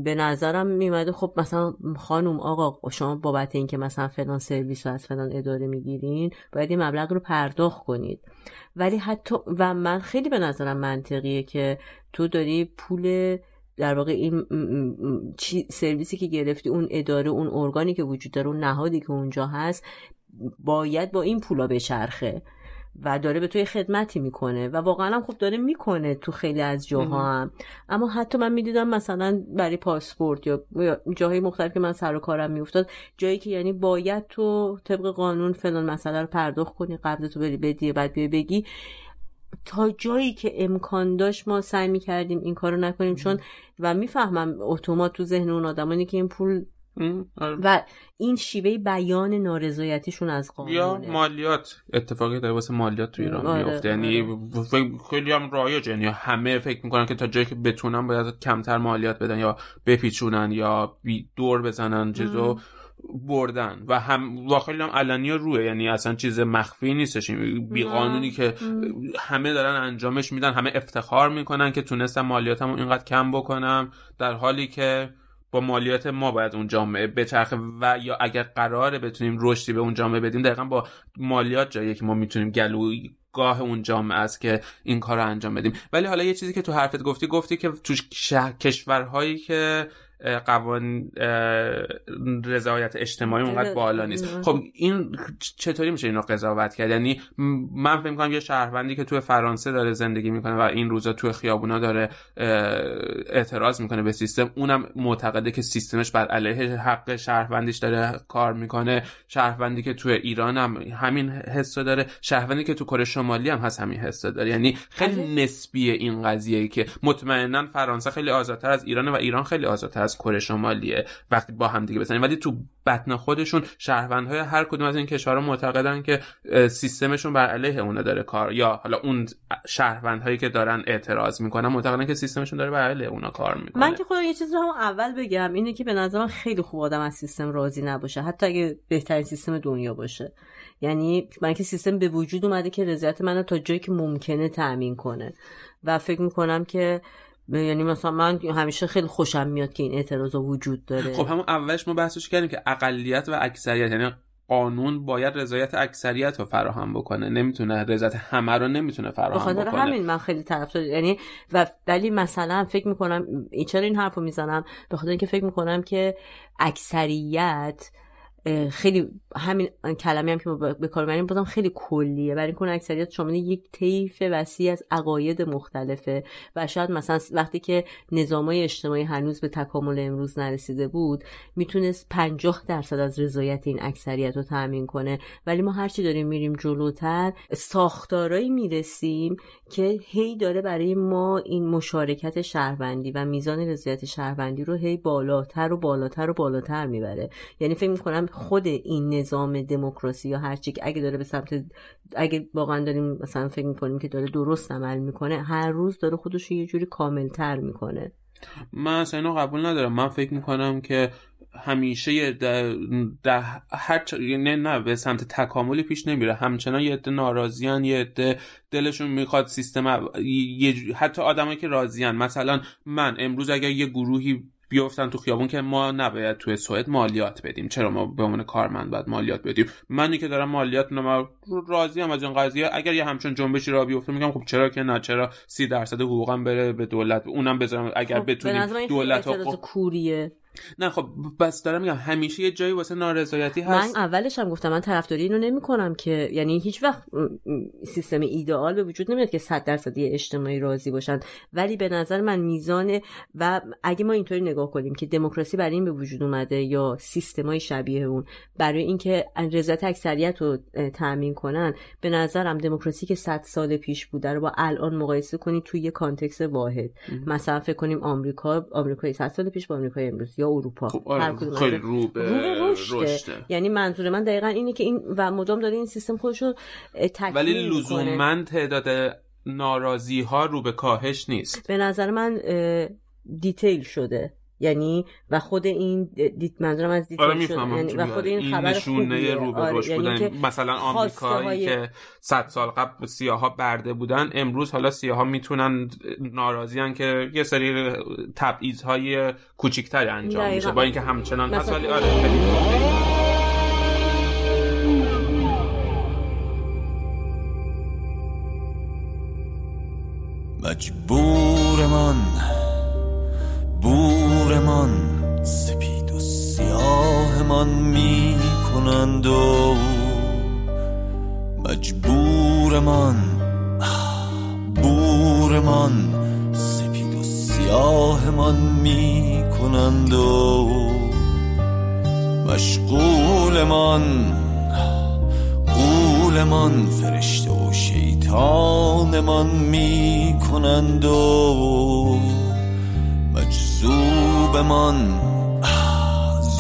به نظرم میمده خب مثلا خانم آقا شما بابت این که مثلا فلان سرویس رو از فلان اداره میگیرین باید این مبلغ رو پرداخت کنید، ولی حتی و من خیلی به نظرم منطقیه که تو داری پول در واقع این سرویسی که گرفتی، اون اداره، اون ارگانی که وجود داره، اون نهادی که اونجا هست باید با این پولا بچرخه و داره به توی خدمتی میکنه و واقعا هم خوب داره میکنه تو خیلی از جاها هم. اما حتی من میدیدم مثلا برای پاسپورت یا جاهای مختلف که من سر و کارم میافتاد جایی که یعنی باید تو طبق قانون فلان مسئله رو پرداخت کنی قبل تو بری بدی بعد بیای بگی، تا جایی که امکان داشت ما سعی میکردیم این کارو نکنیم. چون و میفهمم اتومات تو ذهن اون آدمانی که این پول و این شیوه بیان نارضایتیشون از قانونه. یا مالیات، اتفاقی داره واسه مالیات تو ایران میفته، یعنی خیلی هم رایجه، یعنی همه فکر میکنن که تا جایی که بتونن باید کمتر مالیات بدن یا بپیچونن یا دور بزنن چیزو بردن و هم داخلی هم علنی روه، یعنی اصلا چیز مخفی نیستش، بی قانونی که همه دارن انجامش میدن، همه افتخار میکنن که تونستم مالیاتمو اینقدر کم بکنم، در حالی که با مالیات ما باید اون جامعه بچرخه و یا اگر قراره بتونیم رشدی به اون جامعه بدیم دقیقاً با مالیات جاییه که ما میتونیم گلوی گاه اون جامعه است که این کار رو انجام بدیم. ولی حالا یه چیزی که تو حرفت گفتی گفتی که تو شه... کشورهایی که قوانین رضایت اجتماعی اونقدر بالا نیست، خب این چطوری میشه اینو قضاوت کرد؟ یعنی من فکر می‌کنم یه شهروندی که توی فرانسه داره زندگی میکنه و این روزا توی خیابونا داره اعتراض میکنه به سیستم، اونم معتقده که سیستمش بر علیه حق شهروندیش داره کار میکنه، شهروندی که توی ایران هم همین حسو داره، شهروندی که تو کره شمالی هم هست همین حسو داره. یعنی خیلی نسبیه این قضیه‌ای که مطمئناً فرانسه خیلی آزادتر از ایران و ایران خیلی آزادتر از کره شمالیه وقتی با هم دیگه بزنیم، ولی تو بطن خودشون شهروندهای هر کدوم از این کشورها معتقدن که سیستمشون بر علیه اونا داره کار، یا حالا اون شهروندهایی که دارن اعتراض میکنن معتقدن که سیستمشون داره بر علیه اونا کار میکنه. من که خودم یه چیز رو هم اول بگم اینه که به نظر من خیلی خوب آدم از سیستم راضی نباشه، حتی اگه بهترین سیستم دنیا باشه. یعنی من که سیستم به وجود اومده که رضایت منو تا جایی که ممکنه تامین کنه و فکر میکنم که یعنی مثلا من همیشه خیلی خوشم میاد که این اعتراضا وجود داره. خب همون اولش ما بحثش کردیم که اقلیت و اکثریت، یعنی قانون باید رضایت اکثریت رو فراهم بکنه، نمیتونه رضایت همه رو نمیتونه فراهم بکنه. بخاطر همین من خیلی طرفدار، یعنی و ولی مثلا فکر میکنم این چرا این حرفو میزنم، به خاطر اینکه فکر میکنم که اکثریت خیلی همین کلمه هم که به کار میبریم بازم خیلی کلیه، برای اینکه اکثریت شامل یک طیف وسیع از عقاید مختلفه و شاید مثلا وقتی که نظام‌های اجتماعی هنوز به تکامل امروز نرسیده بود میتونست پنجاه درصد از رضایت این اکثریت رو تأمین کنه، ولی ما هرچی داریم میریم جلوتر ساختارایی میرسیم که هی داره برای ما این مشارکت شهروندی و میزان رضایت شهروندی رو هی بالاتر و بالاتر و بالاتر میبره. یعنی فکر می‌کنم خود این نظام دموکراسی یا هر چی که اگه داره به سمت، اگه واقعا داریم مثلا فکر می‌کنیم که داره درست عمل میکنه، هر روز داره خودش یه جوری کاملتر میکنه. من اصلا اینو قبول ندارم. من فکر میکنم که همیشه ده, ده هر چ... نه نه به سمت تکاملی پیش نمیره، همچنان یه عده ناراضیان، یه عده دلشون میخواد سیستم، یه... حتی آدمایی که راضیان. مثلا من امروز اگر یه گروهی بیافتن تو خیابون که ما نباید توی سوئد مالیات بدیم، چرا ما به عنوان کارمند باید مالیات بدیم، منی که دارم مالیات نما راضیم از این قضیه، اگر یه همچون جنبشی را بیفته میگم خب چرا که نه، چرا سی درصد حقوقم بره به دولت، اونم بذارم اگر خب بتونیم دولت ها کوریه. نه خب بس دارم میگم همیشه یه جایی واسه نارضایتی هست. من اولش هم گفتم من طرفداری اینو نمی‌کنم که، یعنی هیچ وقت سیستم ایدئال به وجود نمیاد که صد درصدی اجتماعی راضی باشن، ولی به نظر من میزان و اگه ما اینطوری نگاه کنیم که دموکراسی برای این به وجود اومده یا سیستمای شبیه اون برای اینکه رضایت اکثریت رو تامین کنن، به نظرم دموکراسی که صد سال پیش بوده رو با الان مقایسه کنید توی یه کانتکست واحد، مثلا فکر کنیم آمریکا، آمریکای صد سال پیش با آمریکای امروز اروپا، خب آره، هر کدوم خیلی رو به رشد. یعنی منظور من دقیقاً اینه که این و مدام داره این سیستم خودش رو تکمیل، ولی لزوماً تعداد ناراضی ها رو به کاهش نیست. به نظر من دیتیل شده، یعنی و خود این منظورم از دیتیل آره شده، یعنی و خود این خبر نشونه رو به رشد بودن. یعنی مثلا آمریکایی که صد سال قبل سیاها برده بودن، امروز حالا سیاها میتونن ناراضیان که یه سری تبعیض‌های کوچیک‌تر انجام نه میشه با اینکه همچنان مثلا آره, آره. مجبورمان بورمان سپید و سیاهمان می کنند و مجبورمان بورمان سپید و سیاهمان می کنند و مشغولمان قولمان فرشته و شیطانمان می کنند و مجذوبمان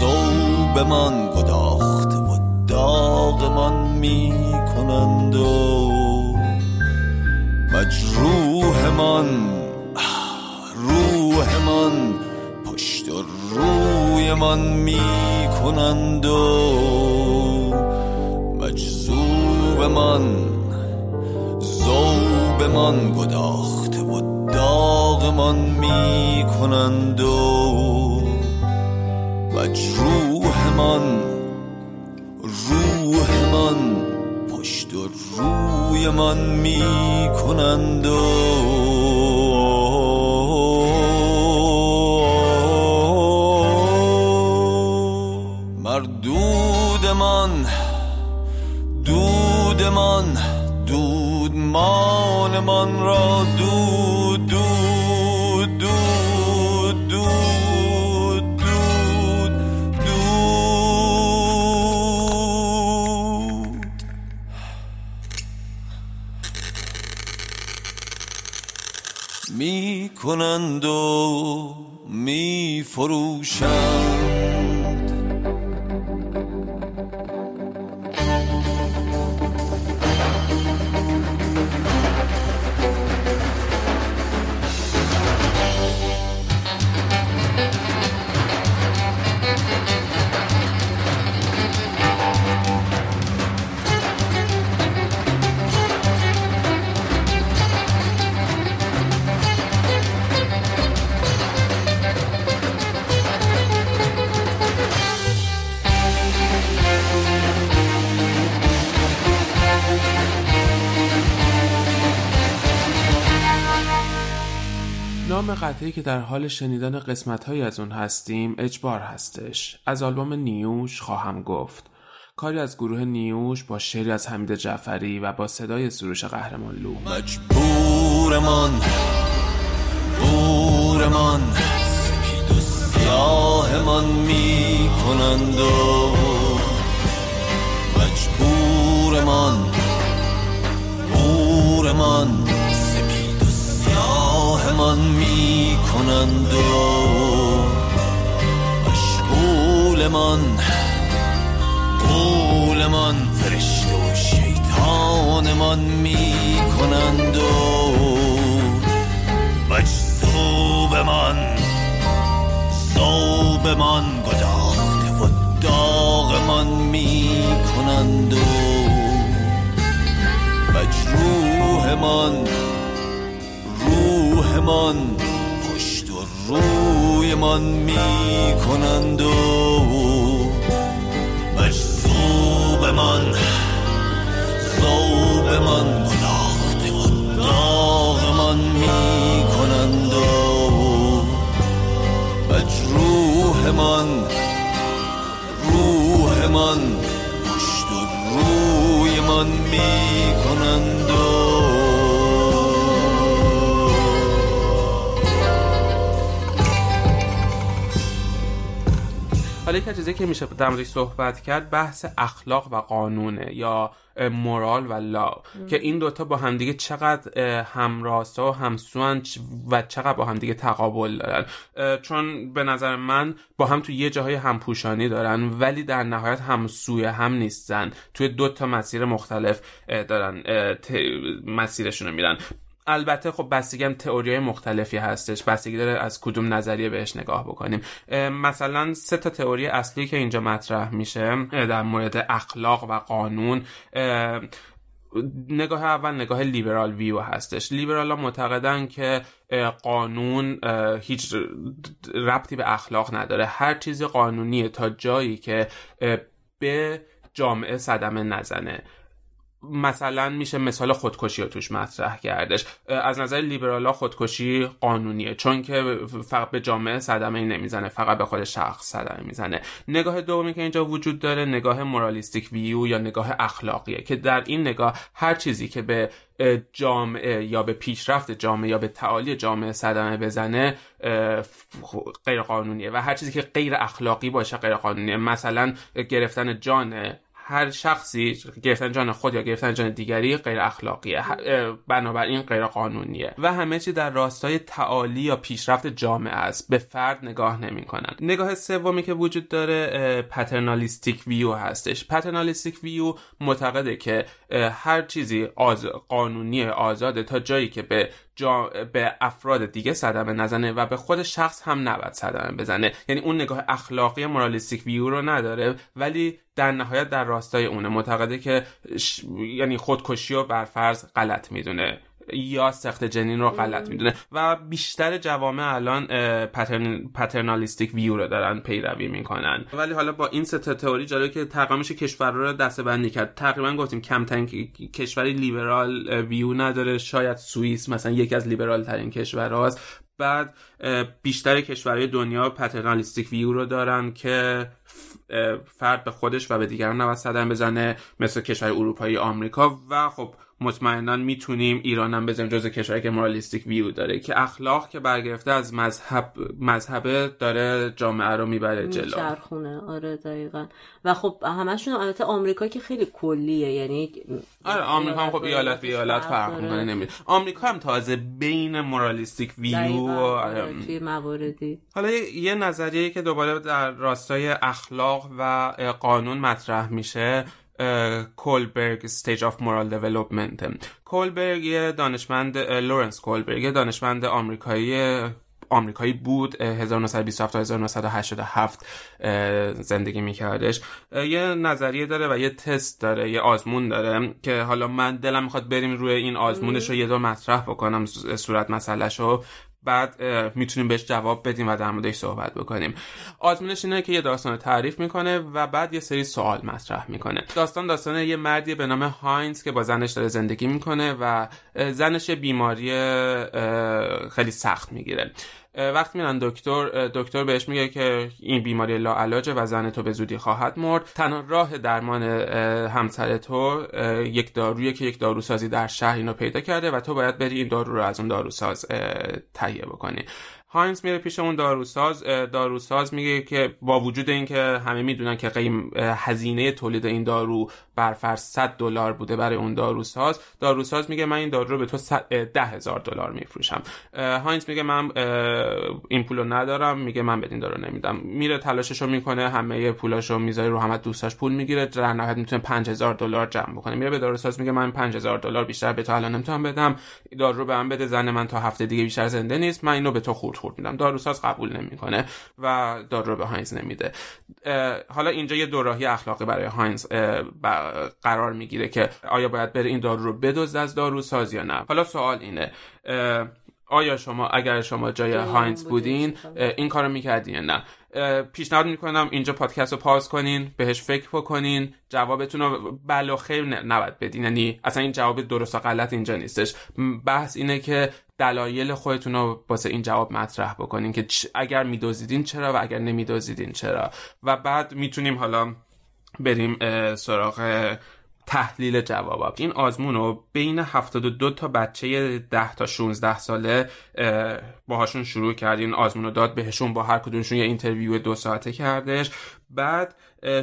ذوبمان گداخت و داغمان می کنند و مجروحمان روحمان پشت و رویمان می کنند و مجذوبمان ذوبمان گداخت و داغمان می کنند و مجروحمان روحمان پشت و رویمان می کنند و مردودمان دودمان دودمانمان را دود کنند و می فروشند. قطعی که در حال شنیدن قسمت‌هایی از اون هستیم اجبار هستش. از آلبوم نیوش خواهم گفت، کاری از گروه نیوش با شعری از حمید جعفری و با صدای سروش قهرمانلو. مجبورمان بورمان سپید و سیاهمان می کنند و مجبورمان بورمان سپید و سیاهمان می کنند و مشغولمان قولمان فرشته و شیطانمان می کنند و مجذوبمان ذوبمان گداخته و داغمان می کنند و مجروحمان روحمان پشت و رویمان می کنند و مجذوبمان ذوبمان گداخته و داغمان می کنند و مجروحمان روحمان پشت و رویمان می کنند و حالا یک چیزی که میشه در موردش صحبت کرد بحث اخلاق و قانونه یا مورال و لا م. که این دوتا با همدیگه چقدر همراستا و همسوان و چقدر با همدیگه تقابل دارن، چون به نظر من با هم تو یه جاهای همپوشانی دارن ولی در نهایت همسوی هم نیستن، توی دوتا مسیر مختلف دارن مسیرشون رو میرن. البته خب بستگی هم تئوریای مختلفی هستش، بستگی داره از کدوم نظریه بهش نگاه بکنیم. مثلا سه تا تئوری اصلی که اینجا مطرح میشه در مورد اخلاق و قانون، نگاه اول نگاه لیبرال ویو هستش. لیبرال ها معتقدن که قانون هیچ ربطی به اخلاق نداره، هر چیز قانونیه تا جایی که به جامعه صدمه نزنه. مثلا میشه مثال خودکشی رو توش مطرح کردش. از نظر لیبرالا خودکشی قانونیه چون که فقط به جامعه صدمه نمیزنه، فقط به خود شخص صدمه میزنه. نگاه دومی که اینجا وجود داره نگاه مورالیستیک ویو یا نگاه اخلاقیه که در این نگاه هر چیزی که به جامعه یا به پیشرفت جامعه یا به تعالی جامعه صدمه بزنه غیر قانونیه و هر چیزی که غیر اخلاقی باشه غیر قانونیه. مثلا گرفتن جان هر شخصی، گرفتن جان خود یا گرفتن جان دیگری غیر اخلاقیه، بنابراین غیر قانونیه و همه چی در راستای تعالی یا پیشرفت جامعه است، به فرد نگاه نمی‌کنن. نگاه سومی که وجود داره پترنالیستیک ویو هستش. پترنالیستیک ویو معتقده که هر چیزی آز... قانونی آزاده تا جایی که به جا... به افراد دیگه صدمه نزنه و به خود شخص هم نباید صدمه بزنه، یعنی اون نگاه اخلاقی مورالیستیک ویو رو نداره ولی در نهایت در راستای اونه. معتقده که ش... یعنی خودکشی رو بر فرض غلط میدونه یا سخت جنین رو غلط میدونه و بیشتر جوامع الان پترن... پترنالیستیک ویو رو دارن پیروی میکنن. ولی حالا با این سه تا تئوری جالبه که تقامش کشور رو دسته‌بندی کرد. تقریبا گفتیم کمترین کشوری لیبرال ویو نداره، شاید سوئیس مثلا یکی از لیبرال ترین کشورهاست. بعد بیشتر کشورهای دنیا پترنالیستیک ویو رو دارن که فرد به خودش و به دیگران نباید صدمه بزنه، مثل کشور اروپایی آمریکا و خب مطمئنا میتونیم ایران هم بزنیم جزو کشوری که مورالیستیک ویو داره که اخلاق که برگرفته از مذهب مذهبه داره جامعه رو میبره جلو، میچرخونه. آره دقیقاً. و خب همشون البته آمریکا که خیلی کلیه، یعنی آره آمریکا هم خب ایالت به ایالت فرق میکنه، نمیره. آمریکا هم تازه بین مورالیستیک ویو و آره توی مواردی. حالا یه نظریه که دوباره در راستای اخلاق و قانون مطرح میشه کولبرگ استیج آف مورال دیولپمنت. کولبرگ یه دانشمند، لورنس کولبرگ یه دانشمند آمریکایی آمریکایی بود، هزار و نهصد و بیست و هفت تا هزار و نهصد و هشتاد و هفت زندگی میکردش. یه نظریه داره و یه تست داره، یه آزمون داره که حالا من دلم میخواد بریم روی این آزمونش رو یه دو مطرح بکنم صورت مسئله‌شو، بعد میتونیم بهش جواب بدیم و در موردش صحبت بکنیم. آزمونش اینه که یه داستان تعریف میکنه و بعد یه سری سوال مطرح میکنه. داستان داستان یه مردی به نام هاینز که با زنش داره زندگی میکنه و زنش بیماری خیلی سخت میگیره. وقتی میرن دکتر، دکتر بهش میگه که این بیماری لاعلاجه و زن تو به زودی خواهد مرد. تنها راه درمان همسر تو یک دارویی که یک داروسازی در شهر اینو پیدا کرده و تو باید بری این دارو رو از اون داروساز تهیه بکنی. هاینز میره پیش اون داروساز. داروساز میگه که با وجود اینکه همه میدونن که قیم هزینه تولید این دارو بر فرض صد دلار بوده برای اون داروساز، داروساز میگه من این دارو رو به تو ده هزار دلار میفروشم. هاینز میگه من این پولو ندارم، میگه من بدین دارو نمیدم. میره تلاششو میکنه، همه پولاشو میذاره رو همت دوستاش پول میگیره، در نهایت میتونه پنج هزار دلار جمع بکنه. میره به داروساز میگه من پنج هزار دلار بیشتر به تو الان نمیتونم بدم، دارو به من بده، زن من تا هفته دیگه بیشتر زنده نیست، من اینو به تو خورد خورد میدم. داروساز قبول نمیکنه و دارو به هاینز نمیده. حالا اینجا یه دوراهی اخلاقی برای هاینز قرار میگیره که آیا باید بره این دارو رو بدزده از داروساز یا نه. حالا سوال اینه آیا شما اگر شما جای هاینز بودین این کارو میکردین یا نه؟ پیشنهاد میکنم اینجا پادکست رو پاس کنین، بهش فکر بکنین، جوابتون رو بله و خیر نباید بدین. یعنی اصلا این جواب درست و غلط اینجا نیستش. بحث اینه که دلایل خودتون رو واسه این جواب مطرح بکنین که اگر میدوزیدین چرا و اگر نمیدوزیدین چرا، و بعد میتونیم حالا بریم سراغ تحلیل جوابا. این آزمون رو بین هفتاد و دو تا بچه ده تا شانزده ساله باهاشون شروع کرد. این آزمون رو داد بهشون، با هر کدومشون یه اینترویو دو ساعته کردش. بعد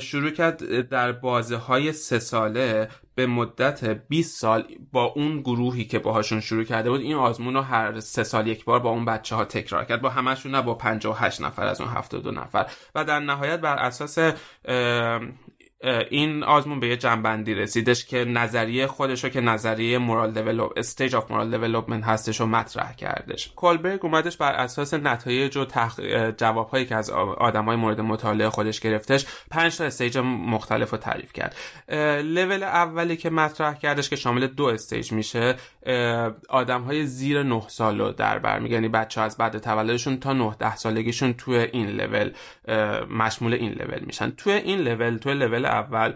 شروع کرد در بازه های سه ساله به مدت بیست سال با اون گروهی که باهاشون شروع کرده بود این آزمون رو هر سه سال یک بار با اون بچه ها تکرار کرد، با همشون، نه با پنجاه و هشت نفر از اون هفتاد و دو نفر. و در نهایت بر اساس این آزمون به یه جنبندی رسیدش که نظریه خودشو که نظریه مورال دیولپ استیج اف مورال دیولپمنت هستشو مطرح کردش. کولبرگ اومدش بر اساس نتایج و تخ... جوابهایی که از آدمای مورد مطالعه خودش گرفتش پنج تا استیج مختلفو تعریف کرد. لول اولی که مطرح کردش که شامل دو استیج میشه، آدمهای زیر نه سالو در بر میگیره، یعنی بچه‌ها از بعد تولدشون تا نه ده سالگیشون تو این لول مشمول این لول میشن. تو این لول، تو لول اول،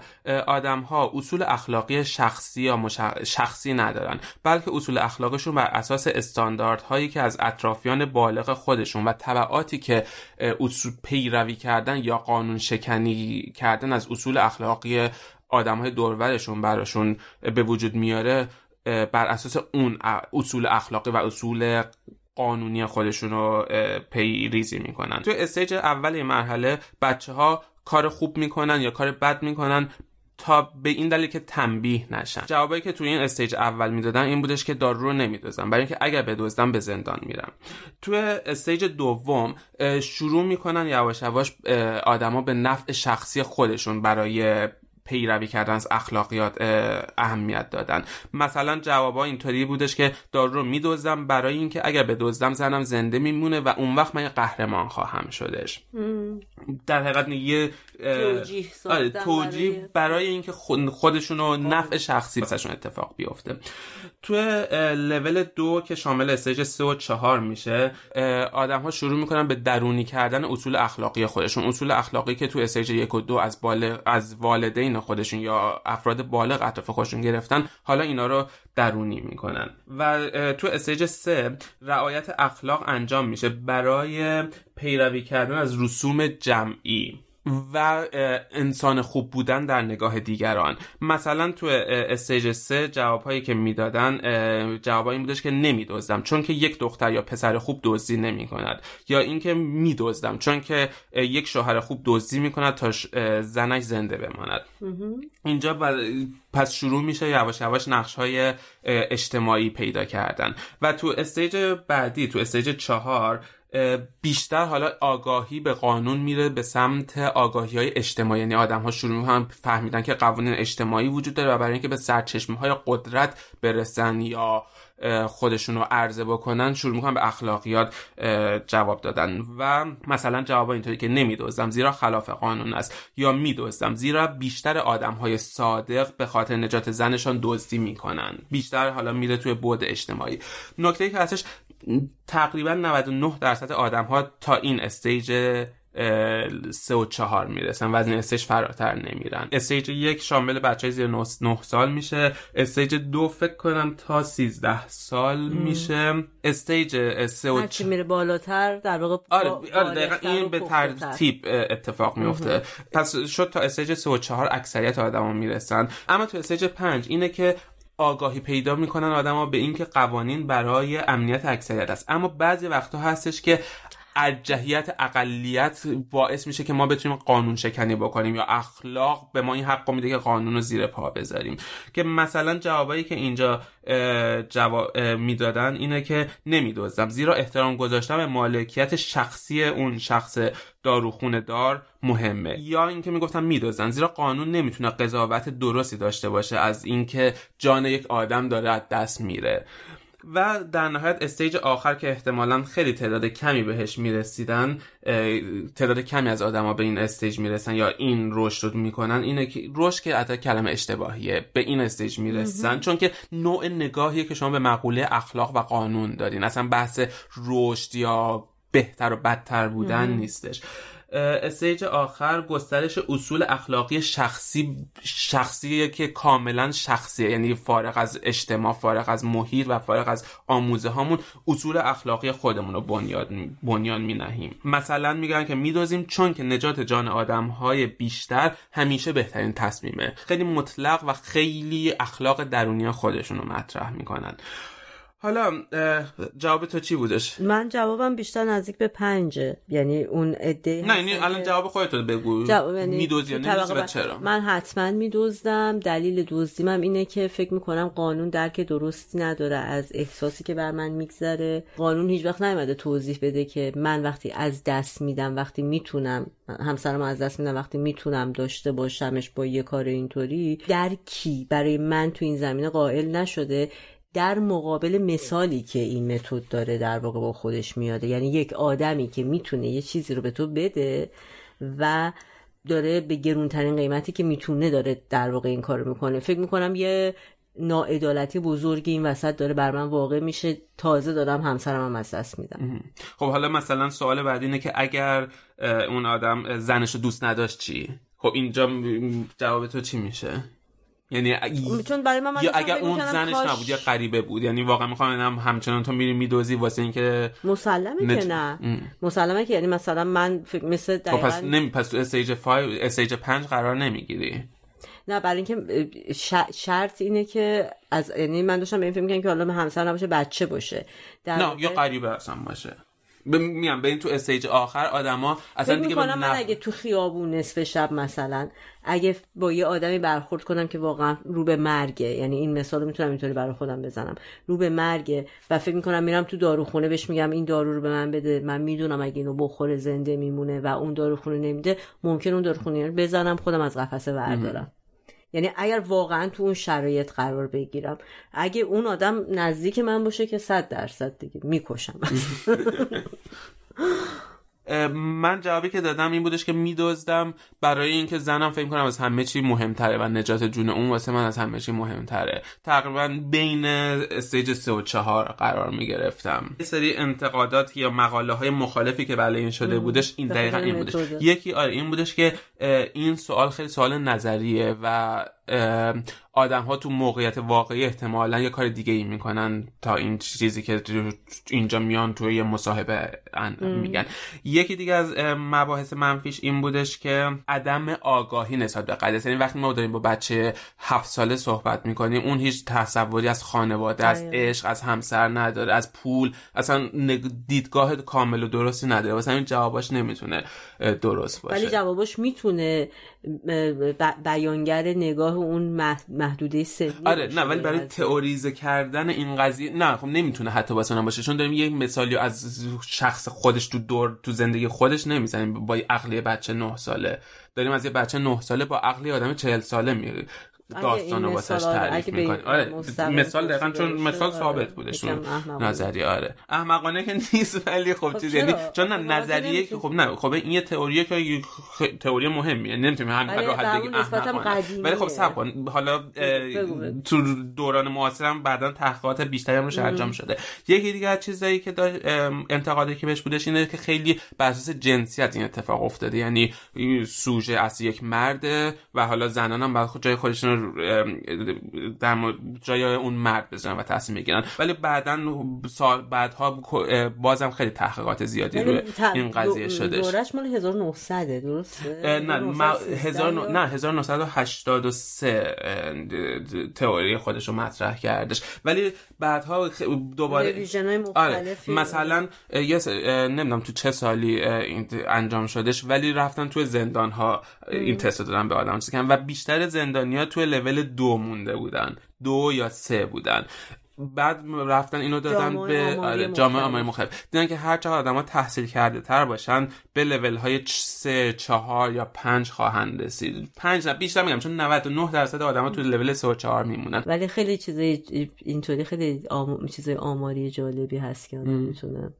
آدم ها اصول اخلاقی شخصی یا مشخ... شخصی ندارن، بلکه اصول اخلاقشون بر اساس استانداردهایی که از اطرافیان بالغ خودشون و تبعاتی که اصول پیروی کردن یا قانون شکنی کردن از اصول اخلاقی آدم‌های دورورشون براشون به وجود میاره، بر اساس اون اصول اخلاقی و اصول قانونی خودشون رو پیریزی میکنن. تو استیج اول مرحله بچه‌ها کار خوب میکنن یا کار بد میکنن تا به این دلیل که تنبیه نشن. جوابایی که تو این استیج اول میدادن این بودش که دارو رو نمیدوزن، برای اینکه اگر بدوزن به زندان میرم. تو استیج دوم شروع میکنن یواش یواش آدما به نفع شخصی خودشون برای پیروی کردن از اخلاقیات اهمیت دادن. مثلا جوابا اینطوری بودش که دارو رو میدوزم برای اینکه اگر بدوزم زنم زنده میمونه و اون وقت من قهرمان خواهم شدش. مم. در حقیقت یه توجیه ساختن، توجیه برای, برای اینکه خودشونو نفع شخصی واسشون اتفاق بیفته. تو لول دو که شامل استیج سه و چهار میشه، آدم‌ها شروع میکنن به درونی کردن اصول اخلاقی خودشون، اصول اخلاقی که تو استیج یک و دو از بالغ از والدین خودشون یا افراد بالغ اطراف خودشون گرفتن، حالا اینا رو درونی میکنن. و تو استیج سه رعایت اخلاق انجام میشه برای پیروی کردن از رسوم جمعی و انسان خوب بودن در نگاه دیگران. مثلا تو استیج سه جوابهایی که میدادن جوابایی بودش که نمیدزدم چون که یک دختر یا پسر خوب دزدی نمیکند، یا اینکه میدزدم چون که یک شوهر خوب دزدی میکند تا زنش زنده بماند. اینجا بر... پس شروع میشه یواش یواش نقش‌های اجتماعی پیدا کردن. و تو استیج بعدی، تو استیج چهار، بیشتر حالا آگاهی به قانون میره به سمت آگاهی‌های اجتماعی، یعنی آدم‌ها شروع هم فهمیدن که قوانین اجتماعی وجود داره و برای اینکه به سرچشمه‌های قدرت برسن یا خودشون رو عرضه بکنن شروع میکنن به اخلاقیات جواب دادن و مثلا جواب اینطوری که نمیدوزم زیرا خلاف قانون است یا میدوزم زیرا بیشتر آدم‌های صادق به خاطر نجات زنشان دزدی میکنن. بیشتر حالا میره توی بعد اجتماعی. نکته‌ای که هستش تقریبا نود و نه درصد آدم‌ها تا این استیج سه و چهار میرسن، وزن استیج فراتر نمیرن. استیج یک شامل بچه‌های زیر نه سال میشه، استیج دو فکر کنم تا سیزده سال مم. میشه، استیج سه و چهار میره بالاتر در واقع. آره, آره دقیقاً این به ترتیب اتفاق میفته. مم. پس شد تا استیج سه و چهار اکثریت آدما میرسن. اما تو استیج پنج اینه که آگاهی پیدا میکنن آدما به این که قوانین برای امنیت اکثریت است، اما بعضی وقتا هستش که ارجحیت اقلیت باعث میشه که ما بتونیم قانون شکنی بکنیم یا اخلاق به ما این حق میده که قانون رو زیر پا بذاریم. که مثلا جوابایی که اینجا جواب میدادن اینه که نمیدوزم زیرا احترام گذاشتن به مالکیت شخصی اون شخص داروخونه دار مهمه، یا اینکه میگفتن میدوزن زیرا قانون نمیتونه قضاوت درستی داشته باشه از اینکه جان یک آدم داره از دست میره. و در نهایت استیج آخر که احتمالاً خیلی تعداد کمی بهش میرسیدن، تعداد کمی از آدما به این استیج میرسن یا این رشد رو میکنن، اینه که رشد که حتی کلمه اشتباهیه، به این استیج میرسن چون که نوع نگاهیه که شما به مقوله اخلاق و قانون دارین، اصلا بحث رشد یا بهتر و بدتر بودن نیستش. استیج آخر گسترش اصول اخلاقی شخصی شخصیه که کاملا شخصیه، یعنی فارغ از اجتماع، فارغ از محیط و فارغ از آموزه هامون اصول اخلاقی خودمون رو بنیان بنیان می نهیم. مثلا میگن که میدوزیم چون که نجات جان آدم‌های بیشتر همیشه بهترین تصمیمه. خیلی مطلق و خیلی اخلاق درونی خودشون رو مطرح میکنن. حالا جواب تو چی بودش؟ من جوابم بیشتر نزدیک به پنجه، یعنی اون عده. نه یعنی الان جواب خودتو بگو. میدوزی یا نمیدوزی و چرا؟ من حتما میدوزدم. دلیل دزدیمم اینه که فکر میکنم قانون درک درستی نداره از احساسی که بر من میگذره. قانون هیچ وقت نیومده توضیح بده که من وقتی از دست میدم، وقتی میتونم همسرم از دست میدم، وقتی میتونم داشته باشمش با یه کار اینطوری، درکی برای من تو این زمینه قائل نشده. در مقابل مثالی که این متد داره در واقع با خودش میاده، یعنی یک آدمی که میتونه یه چیزی رو به تو بده و داره به گرونترین قیمتی که میتونه داره در واقع این کارو میکنه. فکر میکنم یه ناعدالتی بزرگی این وسط داره بر من واقع میشه. تازه دارم همسرم هم از دست میدم. خب حالا مثلا سوال بعدی اینه که اگر اون آدم زنشو دوست نداشت چی؟ خب اینجا جواب تو چی میشه؟ یعنی چون برای من یا اگر اون زنش کاش... نبود یا غریبه بود، یعنی واقعا میخوام اینم همچنان تو میری میدوزی واسه اینکه مسلمه نج... که نه ام. مسلمه که یعنی مثلا من فکر مثل دقیقاً پس نمی پس تو استیج پنج استیج پنج قرار نمیگیری. نه برای اینکه ش... شرط اینه که از یعنی من داشتم به این فکر می‌کردم که حالا همسر نباشه، بچه باشه، در نه در... یا غریبه اصلا باشه. میام ببین تو استیج آخر آدما اصلا دیگه من نف... اگه تو خیابون نصف شب مثلا اگه با یه آدمی برخورد کنم که واقعا رو به مرگه، یعنی این مثالو میتونم اینطوری برای خودم بزنم، رو به مرگه و فکر میکنم میرم تو داروخونه بهش میگم این دارو رو به من بده، من میدونم اگه اینو بخوره زنده میمونه و اون داروخونه نمیده، ممکن اون داروخونه رو بزنم خودم از قفسه بردارم. یعنی اگر واقعا تو اون شرایط قرار بگیرم، اگه اون آدم نزدیک من باشه که صد درصد دیگه میکشم. من جوابی که دادم این بودش که میدزدم برای اینکه زنم فکر کنم از همه چی مهمتره و نجات جون اون واسه من از همه چی مهمتره. تقریبا بین استیج سه و چهار قرار میگرفتم. یه سری انتقادات یا مقاله های مخالفی که بله این شده بودش این دقیقا این بودش. یکی آره این بودش که این سوال خیلی سوال نظریه و آدم ها تو موقعیت واقعی احتمالاً یه کار دیگه ای میکنن تا این چیزی که اینجا میان توی یه مصاحبه میگن. یکی دیگه از مباحث منفیش این بودش که عدم آگاهی نسبت به قضیه، یعنی وقتی ما داریم با بچه هفت ساله صحبت میکنیم اون هیچ تصوری از خانواده، از عشق، از همسر نداره، از پول، اصلا دیدگاه کامل و درستی نداره، واسه همین جواباش نمیتونه درست باشه. ولی جواباش میتونه بیانگر نگاه اون محدوده سنی. آره نه ولی برای تئوریزه کردن این قضیه نه، خب نمیتونه حتی واسه باشه، چون داریم یه مثالی از شخص خودش تو دور تو زندگی خودش نمیزنیم. با عقل بچه نه ساله داریم از یه بچه نه ساله با عقل آدم چهل ساله می داستانو واسش تعریف میکنه. آره مثال دقیقاً چون مثال ثابت بودش نظریه. آره احمقانه که نیست ولی خب چیز یعنی چون نظریه که خب نه خب این یه تئوریه که تئوری مهمه نمیتونیم همین راحت بگیم احمقانه، ولی خب صبر کن حالا تو دوران معاصرم بعداً تحقیقات بیشتری روش انجام شده. یکی دیگه از چیزایی که انتقادی که بهش بودش اینه که خیلی بر اساس جنسیت این اتفاق افتاده، یعنی سوژه اصلی یک مرده و حالا زنان هم بعد جای خودشون در جای اون مرد بزنن و تصمیم میگیرن، ولی بعداً سال بعدها بازم خیلی تحقیقات زیادی روی این قضیه شده. دورش مال هزار و نهصد درسته؟ نه نه هزار و نهصد و هشتاد و سه تئوری خودشو مطرح کردش، ولی بعدها دوباره ریویژن‌های مختلفی آره. مثلا یه نمیدونم تو چه سالی انجام شدش، ولی رفتن تو زندان‌ها این تست دادن به آدم چیز کردن و بیشتر زندانی‌ها تو لول دو مونده بودن، دو یا سه بودن. بعد رفتن اینو دادن به جامعه آماری مختلف، دیدن که هر چقدر آدم‌ها تحصیل کرده تر باشن به لول‌های سه، چهار یا پنج خواهند رسید. پنج نه بیشتر میگم چون نود و نه درصد آدم‌ها تو لول سه و چهار میمونن. ولی خیلی چیزای اینطوری خیلی آم... چیزای آماری جالبی هست که میتونن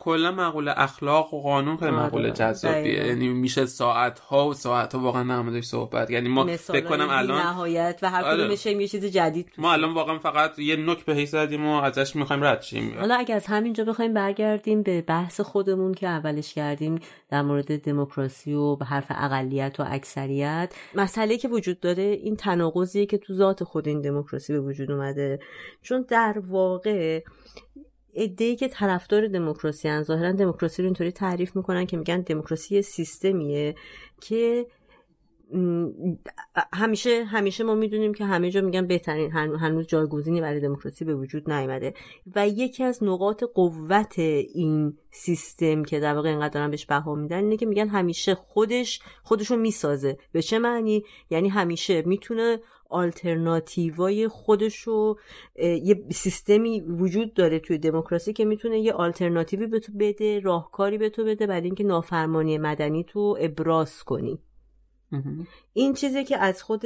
کلا مقوله اخلاق و قانون خیلی مقوله جذابیه، یعنی میشه ساعت ها و ساعت ها واقعا نمادش صحبت، یعنی ما فکر کنم الان نهایت و هر کدومش یه چیز جدید توش. ما الان واقعا فقط یه نوک به حیث دادیم و ازش میخوایم رد شیم. حالا اگه از همینجا بخوایم برگردیم به بحث خودمون که اولش کردیم در مورد دموکراسی و به حرف اقلیت و اکثریت، مسئله که وجود داره این تناقضیه که تو ذات خود این دموکراسی به وجود اومده، چون در واقع ایده‌ای که طرفدار دموکراسی ان ظاهرا دموکراسی رو اینطوری تعریف میکنن که میگن دموکراسی سیستمیه که همیشه همیشه ما میدونیم که همه جا میگن بهترین هنوز جایگزینی برای دموکراسی به وجود نیامده و یکی از نقاط قوت این سیستم که در واقع اینقدر دارن بهش بها میدن اینه که میگن همیشه خودش خودشو میسازه. به چه معنی؟ یعنی همیشه میتونه آلترناتیوهای خودشو، یه سیستمی وجود داره توی دموکراسی که میتونه یه آلترناتیوی به تو بده، راهکاری به تو بده برای اینکه نافرمانی مدنی تو ابراز کنی. این چیزی که از خود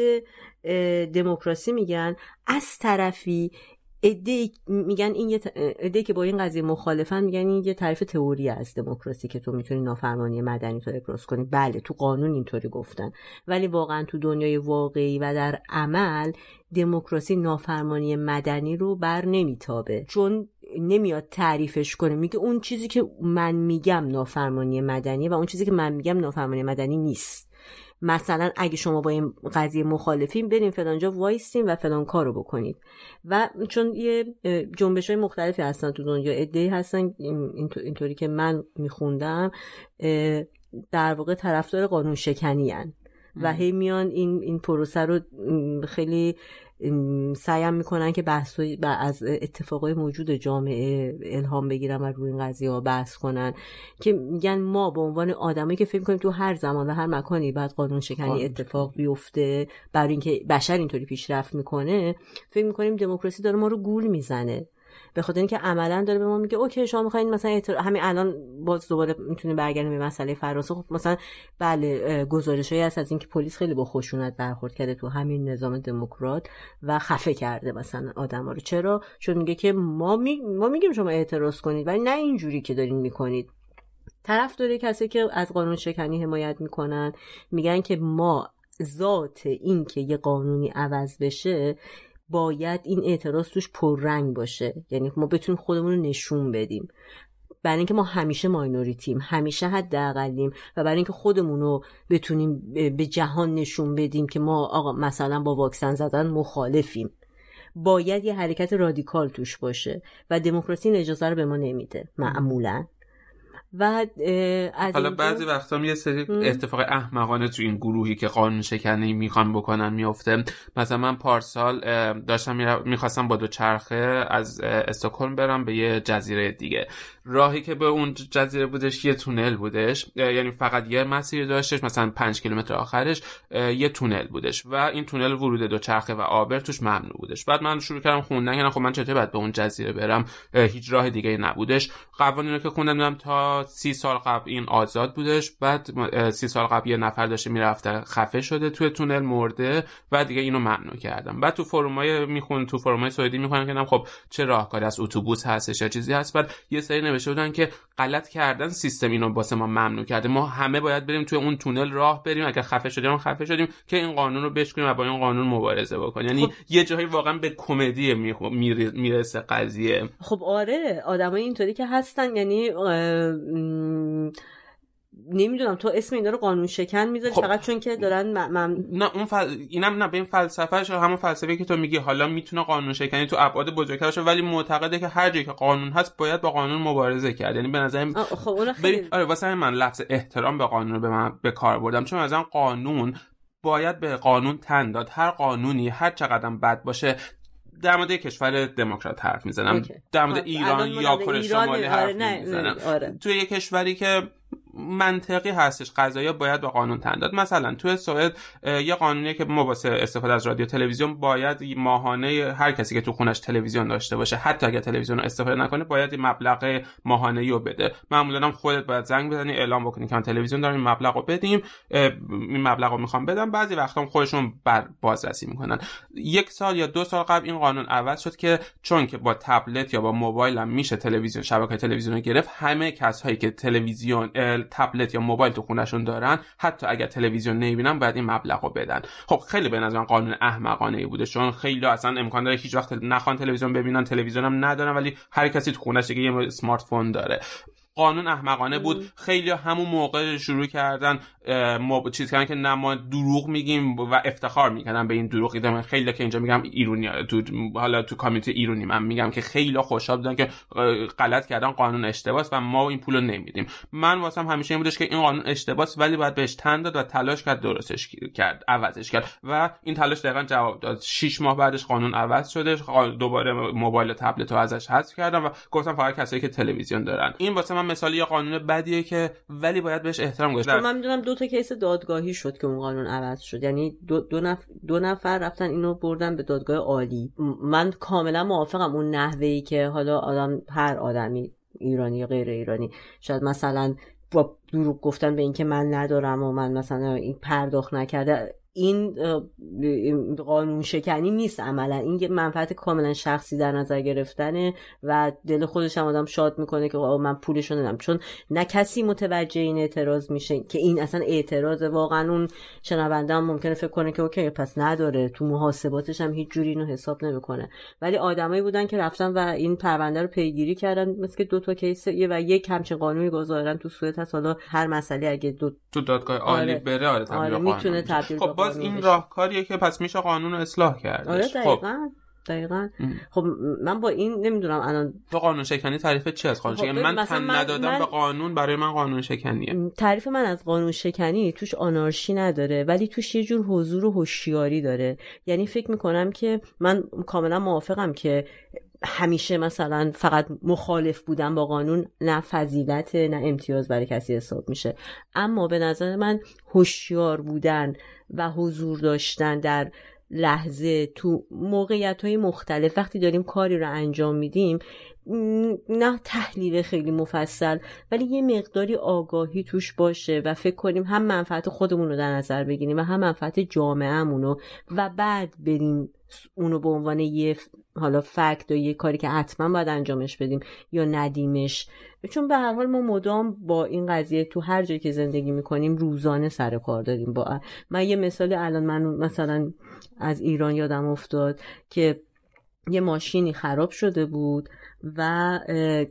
دموکراسی میگن. از طرفی ایده میگن این یه ایده که با این قضیه مخالفن، میگن این یه تعریف تئوری از دموکراسی که تو میتونی نافرمانی مدنی تو ابراز کنی. بله تو قانون اینطوری گفتن، ولی واقعا تو دنیای واقعی و در عمل دموکراسی نافرمانی مدنی رو بر نمیتابه، چون نمیاد تعریفش کنه، میگه اون چیزی که من میگم نافرمانی مدنی و اون چیزی که من میگم نافرمانی مدنی نیست. مثلا اگه شما با این قضیه مخالفین بریم فلانجا وایسین و فلان کارو بکنید. و چون یه جنبش‌های مختلفی هستن تو دنیا، ایده هستن اینطوری که من میخوندم در واقع طرفدار قانون شکنی هن و هی میان این این پروسه رو خیلی سعی میکنن که بحث از اتفاقای موجود جامعه الهام بگیرن و روی این قضیه ها بحث کنن، که میگن ما به عنوان آدمایی که فکر میکنیم تو هر زمان و هر مکانی بعد قانون شکنی اتفاق بیفته برای اینکه بشر اینطوری پیشرفت میکنه، فکر میکنیم دموکراسی داره ما رو گول میزنه، به خاطر اینکه عملا داره به ما میگه اوکی شما میخواین مثلا اعتراض... همین الان باز دوباره میتونیم برگردیم به مسئله فرانسه. خب مثلا بله گزارشایی هست از اینکه پلیس خیلی با خشونت برخورد کرده تو همین نظام دموکرات و خفه کرده مثلا آدما رو. چرا؟ چون میگه که ما می... ما میگیم شما اعتراض کنید ولی نه اینجوری که دارین میکنید. طرف داره کسی که از قانون شکنی حمایت میکنن، میگن که ما ذات این که یه قانونی عوض بشه باید این اعتراض توش پررنگ باشه، یعنی ما بتونیم خودمون رو نشون بدیم برای اینکه ما همیشه ماینوریتیم، همیشه حداقلیم و برای اینکه خودمون رو بتونیم به جهان نشون بدیم که ما آقا مثلا با واکسن زدن مخالفیم، باید یه حرکت رادیکال توش باشه و دموکراسی این اجازه رو به ما نمیده معمولا. و از حالا بعضی وقتا هم یه سری اتفاق احمقانه تو این گروهی که قانون شکنی میخوان بکنن میافته. مثلا من پارسال داشتم میخواستم با دوچرخه از استکهلم برم به یه جزیره دیگه، راهی که به اون جزیره بودش یه تونل بودش، یعنی فقط یه مسیر داشتش، مثلا پنج کیلومتر آخرش یه تونل بودش و این تونل ورود دوچرخه و آبر توش ممنوع بودش. بعد من شروع کردم خوندن، یعنی خب من چطور باید به اون جزیره برم، هیچ راه دیگه‌ای نبودش. قوانینو که خوندم تا تا سی سال قبل این آزاد بودش، بعد سی سال قبل یه نفر داشته میرفته خفه شده توی تونل مرده و دیگه اینو ممنوع کردم. بعد تو فرومای میخون تو فرومای سعودی میخونن که خب چه راهکاری از اتوبوس هستش یا چیزی هست، بعد یه سری نوشته بودن که غلط کردن سیستم اینو واسه ما ممنوع کرده، ما همه باید بریم توی اون تونل راه بریم، اگه خفه شدیم خفه شدیم که این قانون رو بشکنیم و با این قانون مبارزه بکنیم. یعنی خب... یه جایی واقعا به کمدی میرسه قضیه. خب آره آدمای اینطوری که هستن، یعنی نمیدونم تو اسم اینا رو قانون شکن میذاری خب. فقط چون که دارن ممنون مم... نه اون فل... اینم نه به این فلسفهش، همون فلسفه که تو میگی حالا میتونه قانون شکنی تو ابعاد بزرگترش، ولی معتقده که هر جایی که قانون هست باید با قانون مبارزه کرد. یعنی به نظر خب اون خیلی بری... آره واسه من لفظ احترام به قانون رو به من به کار بردم، چون مثلا قانون باید به قانون تن داد. هر قانونی هر چقدر بد باشه، در مورد کشور دموکرات حرف میزنم، در مورد ایران یا کره شمالی حرف میزنم، توی یه کشوری که منطقی هستش قضایا باید با قانون تن داد. مثلا توی سوئد یه قانونیه که ما واسه استفاده از رادیو تلویزیون باید ماهانه هر کسی که تو خونش تلویزیون داشته باشه، حتی اگه تلویزیون رو استفاده نکنه، باید این مبلغ ماهانه‌ای رو بده. معمولا هم خودت باید زنگ بزنی اعلام بکنی که من تلویزیون دارم، این مبلغ رو بدیم، این مبلغ رو میخوام بدم. بعضی وقتا هم خودشون بر بازرسی میکنن. یک سال یا دو سال قبل این قانون عوض شد که چون که با تبلت یا با موبایلم میشه تلویزیون شبکه تلویزیون گرفت، همه کسایی که تلویزیون تبلت یا موبایل تو خونه‌شون دارن، حتی اگر تلویزیون نمیبینن، باید این مبلغ رو بدن. خب خیلی به نظرم قانون احمقانه‌ای بوده، چون خیلی اصلا امکان داره هیچ وقت نخوان تلویزیون ببینن، تلویزیون هم ندارن، ولی هر کسی تو خونه‌ش دیگه یه اسمارت فون داره. قانون احمقانه بود. خیلی همون موقع شروع کردن موب... چیز کردن که نه ما دروغ میگیم و افتخار میکنن به این دروغ. من خیلی که اینجا میگم ایرونی، تو حالا تو کامیونیتی ایرونی من میگم که خیلی خوشحال بودن که غلط کردن، قانون اشتباهه و ما این پولو نمیدیم. من واسم همیشه این بودش که این قانون اشتباهه ولی باید بهش تن داد و تلاش کرد درستش کرد، عوضش کرد و این تلاش دقیقاً جواب داد. شش ماه بعدش قانون عوض شده، دوباره موبایل و تبلت رو ازش حذف کردن و گفتن فقط کسایی که تلویزیون دارن. این واسه من مثالی یه قانون بدیه که ولی باید بهش احترام گذاشت. من میدونم دو تا کیس دادگاهی شد که اون قانون عوض شد، یعنی دو, دو, نف... دو نفر رفتن اینو بردن به دادگاه عالی. من کاملا موافقم اون نحوهی که حالا آدم هر آدمی ایرانی یا غیر ایرانی شاید مثلا با دروغ گفتن به اینکه من ندارم و من مثلا این پرداخت نکرده، این قانون شکنی نیست عملا، این منفعت کاملا شخصی در نظر گرفتنه و دل خودش هم آدم شاد میکنه که من پولشو ندم، چون نه کسی متوجه این اعتراض میشه که این اصلا اعتراض. واقعا اون شنونده هم ممکنه فکر کنه که اوکی پس نداره، تو محاسباتش هم هیچ جوری اینو حساب نمیکنه، ولی آدمایی بودن که رفتن و این پرونده رو پیگیری کردن. مثل که دو تا کیس یه و یک همچین قانونی گذارن تو سوئد هست. حالا هر مسئله اگه دو... تو دادگاه عالی آره. بره آره, آره میتونه تبدیل خب باز این راهکاریه که پس میشه قانون رو اصلاح کردش. آره دقیقاً دقیقاً. خب من با این نمیدونم الان تو قانون شکنی تعریف چی از قانون خب شکنی؟ من تن ندادم من... به قانون برای من قانون شکنیه. تعریف من از قانون شکنی توش آنارشی نداره، ولی توش یه جور حضور و هوشیاری داره. یعنی فکر میکنم که من کاملا موافقم که همیشه مثلا فقط مخالف بودن با قانون نه فضیلت نه امتیاز برای کسی حساب میشه، اما به نظر من هوشیار بودن و حضور داشتن در لحظه تو موقعیت‌های مختلف وقتی داریم کاری رو انجام میدیم، نه تحلیل خیلی مفصل ولی یه مقداری آگاهی توش باشه و فکر کنیم هم منفعت خودمون رو در نظر بگیریم و هم منفعت جامعه‌مون رو و بعد بریم اونو به عنوان یه حالا فکت و یه کاری که حتما باید انجامش بدیم یا ندیمش، چون به هر حال ما مدام با این قضیه تو هر جایی که زندگی میکنیم روزانه سر کار داریم با. من یه مثال الان من مثلا از ایران یادم افتاد که یه ماشینی خراب شده بود و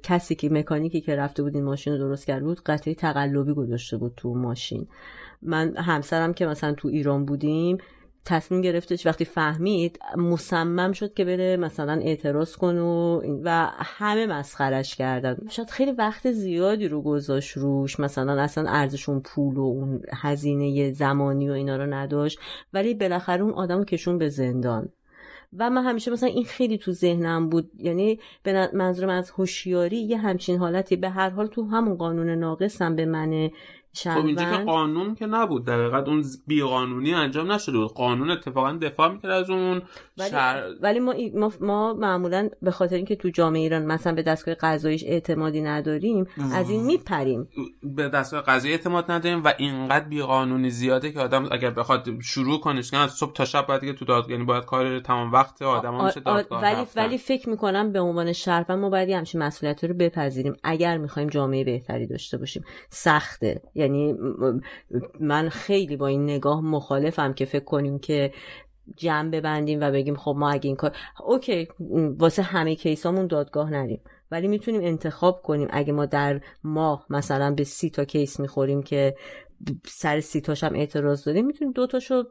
کسی که مکانیکی که رفته بود این ماشین رو درست کرده بود قطعه تقلبی گذاشته بود تو ماشین. من همسرم که مثلا تو ایران بودیم تصمیم گرفتش وقتی فهمید مصمم شد که بره مثلا اعتراض کنه و, و همه مسخرش کردن. شاید خیلی وقت زیادی رو گذاشت روش، مثلا اصلا ارزش اون پول و اون هزینه زمانی و اینا رو نداشت، ولی بالاخره اون آدمو کشون به زندان. و من همیشه مثلا این خیلی تو ذهنم بود، یعنی به منظورم از هوشیاری یه همچین حالتی. به هر حال تو همون قانون ناقصم به من خب اینجا که قانون که نبود، در حقیقت اون بیقانونی انجام نشده بود، قانون اتفاقا دفاع میکرد از اون ولی, شر... ولی ما, ای... ما ما معمولا به خاطر اینکه تو جامعه ایران مثلا به دستگاه قضاییش اعتمادی نداریم از این میپریم، به دستگاه قضایی اعتماد نداریم و اینقدر بیقانونی زیاده که آدم اگر بخواد شروع کنش کنه از صبح تا شب باید که تو دادگاه، یعنی باید کار تمام وقت آدما میشه دادگاه. ولی رفتن. ولی فکر میکنم به عنوان شهروند ما باید همین مسئولیت‌ها رو بپذیریم اگر میخوایم جامعه بهتری داشته باشیم. سخته، یعنی من خیلی با این نگاه مخالفم که فکر کنیم که جمع ببندیم و بگیم خب ما اگه این کار اوکی واسه همه کیسامون دادگاه نریم، ولی میتونیم انتخاب کنیم. اگه ما در ماه مثلا به سی تا کیس میخوریم که سر سی تاش هم اعتراض داریم، میتونیم دو تاشو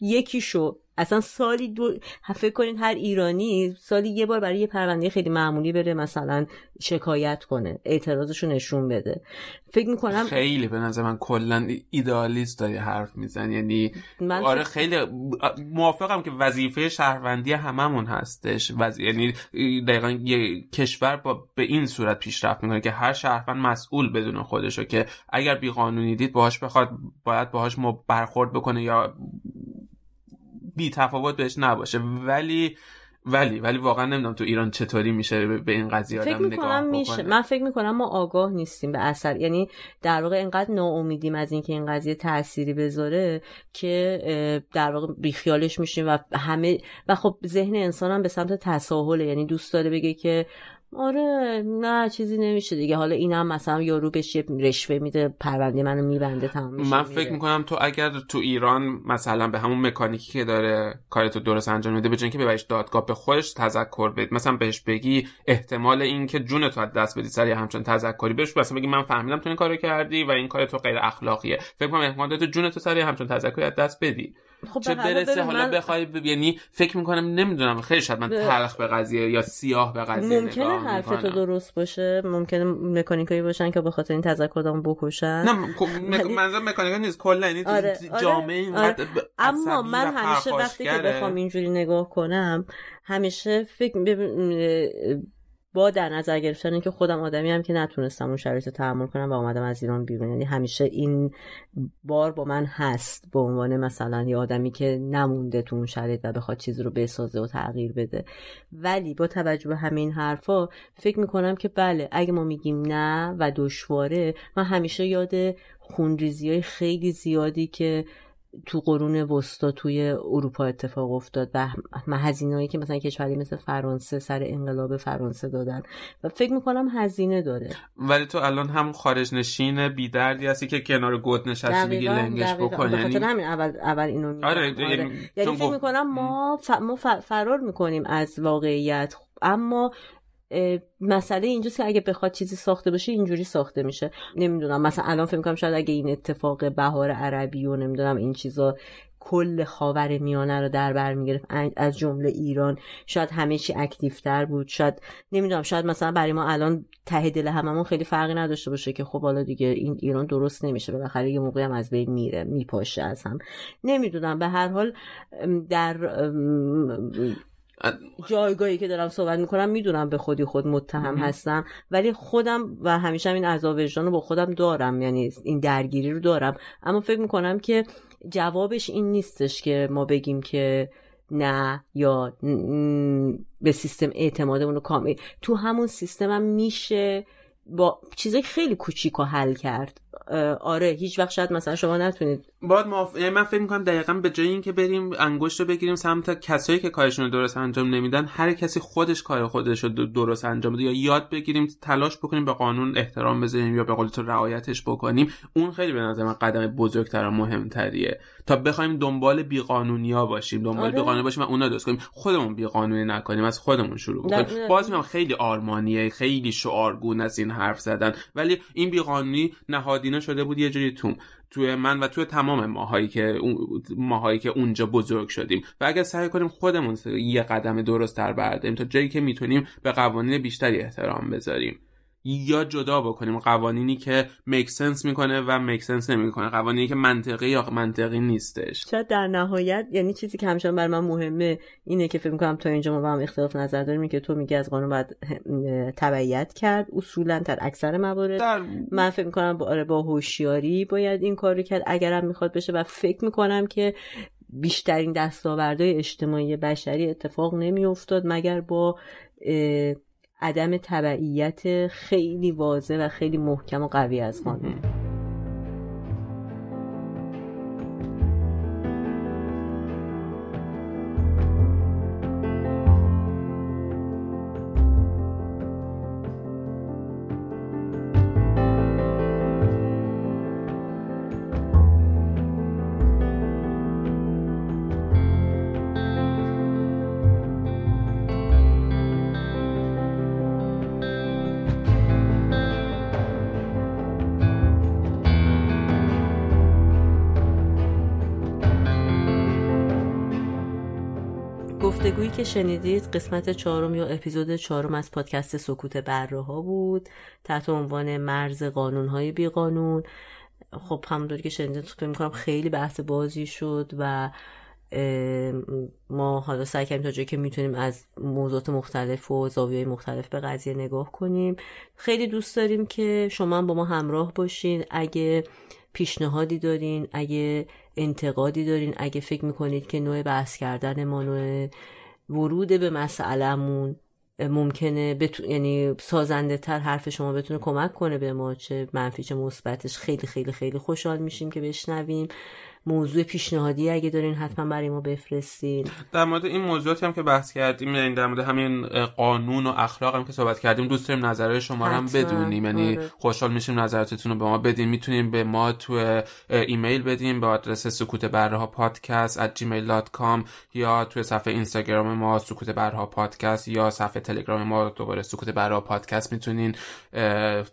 یکیشو اصلا سالی دو فکر کنین هر ایرانی سالی یه بار برای یه پرونده خیلی معمولی بره مثلا شکایت کنه، اعتراضشو نشون بده. فکر میکنم خیلی به نظر من کلا ایدئالیست داری حرف میزن، یعنی من آره خیلی موافقم که وظیفه شهروندی هممون هستش، وز... یعنی دقیقاً یه کشور با... به این صورت پیشرفت میکنه که هر شهروند مسئول بدون خودشو، که اگر بیقانونی دید باهاش بخواد باید باهاش برخورد بکنه یا بی تفاوت بهش نباشه. ولی ولی ولی واقعا نمیدونم تو ایران چطوری میشه به این قضیه آدم نگاه بکنه. من فکر میکنم ما آگاه نیستیم به اثر، یعنی در واقع اینقدر ناامیدیم از اینکه این قضیه تأثیری بذاره که در واقع بیخیالش میشیم و همه و خب ذهن انسان هم به سمت تساهله، یعنی دوست داره بگه که آره نه چیزی نمیشه دیگه، حالا اینم مثلا یارو بهش رشوه میده پرونده منو میبنده تمام میشه. من فکر میکنم تو اگر تو ایران مثلا به همون مکانیکی که داره کارتو درست انجام میده، به جای اینکه ببریش دادگاه به خودش تذکر بده، مثلا بهش بگی احتمال این که جونتو از دست بدی سری همچون تذکری بهش مثلا بگی من فهمیدم تو این کارو کردی و این کار تو غیر اخلاقیه، فکر کنم احتمال تو جونتو سری همچون تذکری از دست بدی. خب چه برسه حالا من... بخوای ب... یعنی فکر میکنم نمیدونم خیلی شاید من تلخ به قضیه یا سیاه به قضیه نگاه میکنم. حرف تو درست باشه، ممکنه مکانیکایی باشن که به خاطر این تذکرام بکشن. نه م... منظور مکانیکا نیست کلا، یعنی آره، جامعه آره، آره. اما من همیشه وقتی که بخوام اینجوری نگاه کنم همیشه فکر بب... با در نظر گرفتن اینکه خودم آدمی هم که نتونستم اون شرایط رو تحمل کنم و اومدم از ایران بیرون، یعنی همیشه این بار با من هست به عنوان مثلا یه آدمی که نمونده تو اون شرایط و بخواد چیز رو بسازه و تغییر بده. ولی با توجه به همین حرفا فکر میکنم که بله اگه ما میگیم نه و دشواره، من همیشه یاد خونریزی‌های خیلی زیادی که تو قرون وسطا توی اروپا اتفاق افتاد و هزینه‌هایی که مثلا کشوری مثل فرانسه سر انقلاب فرانسه دادن و فکر میکنم هزینه داره. ولی تو الان هم خارج نشین بی دردی هستی که کنار گود نشستی بگی لنگش بکنی، یعنی بخاطر همین اول اول اینو میگم. آره آره. یعنی فکر گفت... میکنم ما ف... ما ف... فرار میکنیم از واقعیت. اما مسئله اینجاست که اگه بخواد چیزی ساخته بشه اینجوری ساخته میشه. نمیدونم مثلا الان فکر میکنم شاید اگه این اتفاق بهار عربی و نمیدونم این چیزا کل خاورمیانه رو در بر میگرفت از جمله ایران، شاید همه چی اکتیوتر بود، شاید نمیدونم، شاید مثلا برای ما الان ته دل هممون خیلی فرقی نداشته باشه که خب حالا دیگه این ایران درست نمیشه، بالاخره یه موقعی هم از بین میره میپاشه از هم، نمیدونم. به هر حال در جایگاهی که دارم صحبت میکنم میدونم به خودی خود متهم هستم، ولی خودم و همیشه این عذاب وجدان رو با خودم دارم، یعنی این درگیری رو دارم. اما فکر میکنم که جوابش این نیستش که ما بگیم که نه یا به سیستم اعتمادمون رو کامل، تو همون سیستم هم میشه با چیزای خیلی کوچیکو حل کرد. آره هیچ وقت شاید مثلا شما نتونید بعد ماف... من فکر می‌کنم دقیقاً به جای اینکه بریم انگشت رو بگیریم سمت کسایی که کارشون رو درست انجام نمیدن، هر کسی خودش کار خودش رو درست انجام بده یا یاد بگیریم تلاش بکنیم به قانون احترام بذاریم یا به قول تو رعایتش بکنیم. اون خیلی به نظر من قدم بزرگتر و مهمتریه تا بخوایم دنبال بیقانونیا باشیم، دنبال آره. بیقانونی باشیم و اونا درست کنیم، خودمون بیقانونی نکنیم، از خودمون شروع کنیم. باز میگم خیلی آرمانیه، خیلی شعارگونه است این حرف زدن، ولی این بیقانونی نهادی شده بود یه جوری توم توی من و توی تمام ماهایی که ماهایی که اونجا بزرگ شدیم و اگر سعی کنیم خودمون یه قدم درست تر برداریم تا جایی که میتونیم به قوانین بیشتری احترام بذاریم، یا جدا بکنیم قوانینی که میک سنس میکنه و میک سنس نمیکنه، قوانینی که منطقی یا منطقی نیستش. شاید در نهایت یعنی چیزی که همچنان بر من مهمه اینه که فکر میکنم تا اینجا ما با هم اختلاف نظر داریم که تو میگی از قانون باید تبعیت کرد اصولا در اکثر موارد در... من فکر میکنم با با هوشیاری باید این کارو کرد اگرم میخواد بشه، و فکر میکنم که بیشترین دستاوردهای اجتماعی بشری اتفاق نمیافتاد مگر با عدم تبعیت خیلی واضح و خیلی محکم و قوی از قانون. گفتگویی که شنیدید قسمت چهارم یا اپیزود چهارم از پادکست سکوت بر برهها بود تحت عنوان مرز قانون‌های بی‌قانون. خب همونطور که شنیدید فکر می‌کنم خیلی بحث بازی شد و ما حالا سعی کردیم تا جایی که میتونیم از موضوعات مختلف و زاویه‌های مختلف به قضیه نگاه کنیم. خیلی دوست داریم که شما هم با ما همراه باشین. اگه پیشنهادی دارین، اگه انتقادی دارین، اگه فکر میکنید که نوع بحث کردن ما، نوع ورود به مسئله‌مون ممکنه بتو... یعنی سازنده تر حرف شما بتونه کمک کنه به ما، چه منفی چه مثبتش، خیلی خیلی خیلی خوشحال میشیم که بشنویم. موضوع پیشنهادی اگه دارین حتما برای ما بفرستین. در مورد این موضوعاتی هم که بحث کردیم، یعنی در مورد همین قانون و اخلاق هم که صحبت کردیم، دوست داریم نظرهای شما رو هم بدونیم. یعنی خوشحال میشیم نظراتتون رو به ما بدین. میتونیم به ما تو ایمیل بدین به آدرس سکوت برهها پادکست at gmail dot com یا تو صفحه اینستاگرام ما سکوت برهها پادکست یا صفحه تلگرام ما دوباره سکوت برهها پادکست میتونین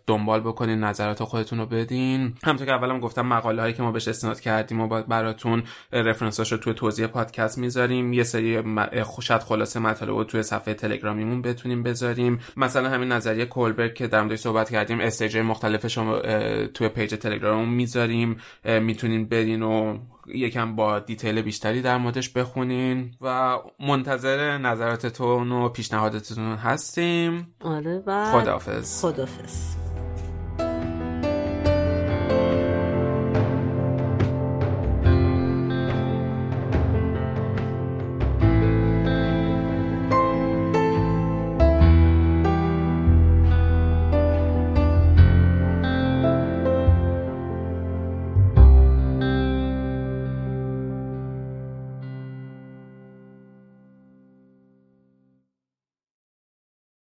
دنبال بکنین، نظرات خودتون رو بدین. همونطور که اولام گفتم مقاله‌ای که ما بهش استناد کردیم و براتون رفرنساش رو توی توضیح پادکست میذاریم. یه سری شاید خلاصه مطالب رو توی صفحه تلگرامیمون بتونیم بذاریم. مثلا همین نظریه کولبرگ که در موردش صحبت کردیم، استیج‌های مختلفش رو توی پیج تلگراممون میذاریم، میتونین برین و یکم با دیتیل بیشتری در موردش بخونین. و منتظر نظراتتون و پیشنهاداتتون هستیم. آره و خداحافظ. خداحافظ.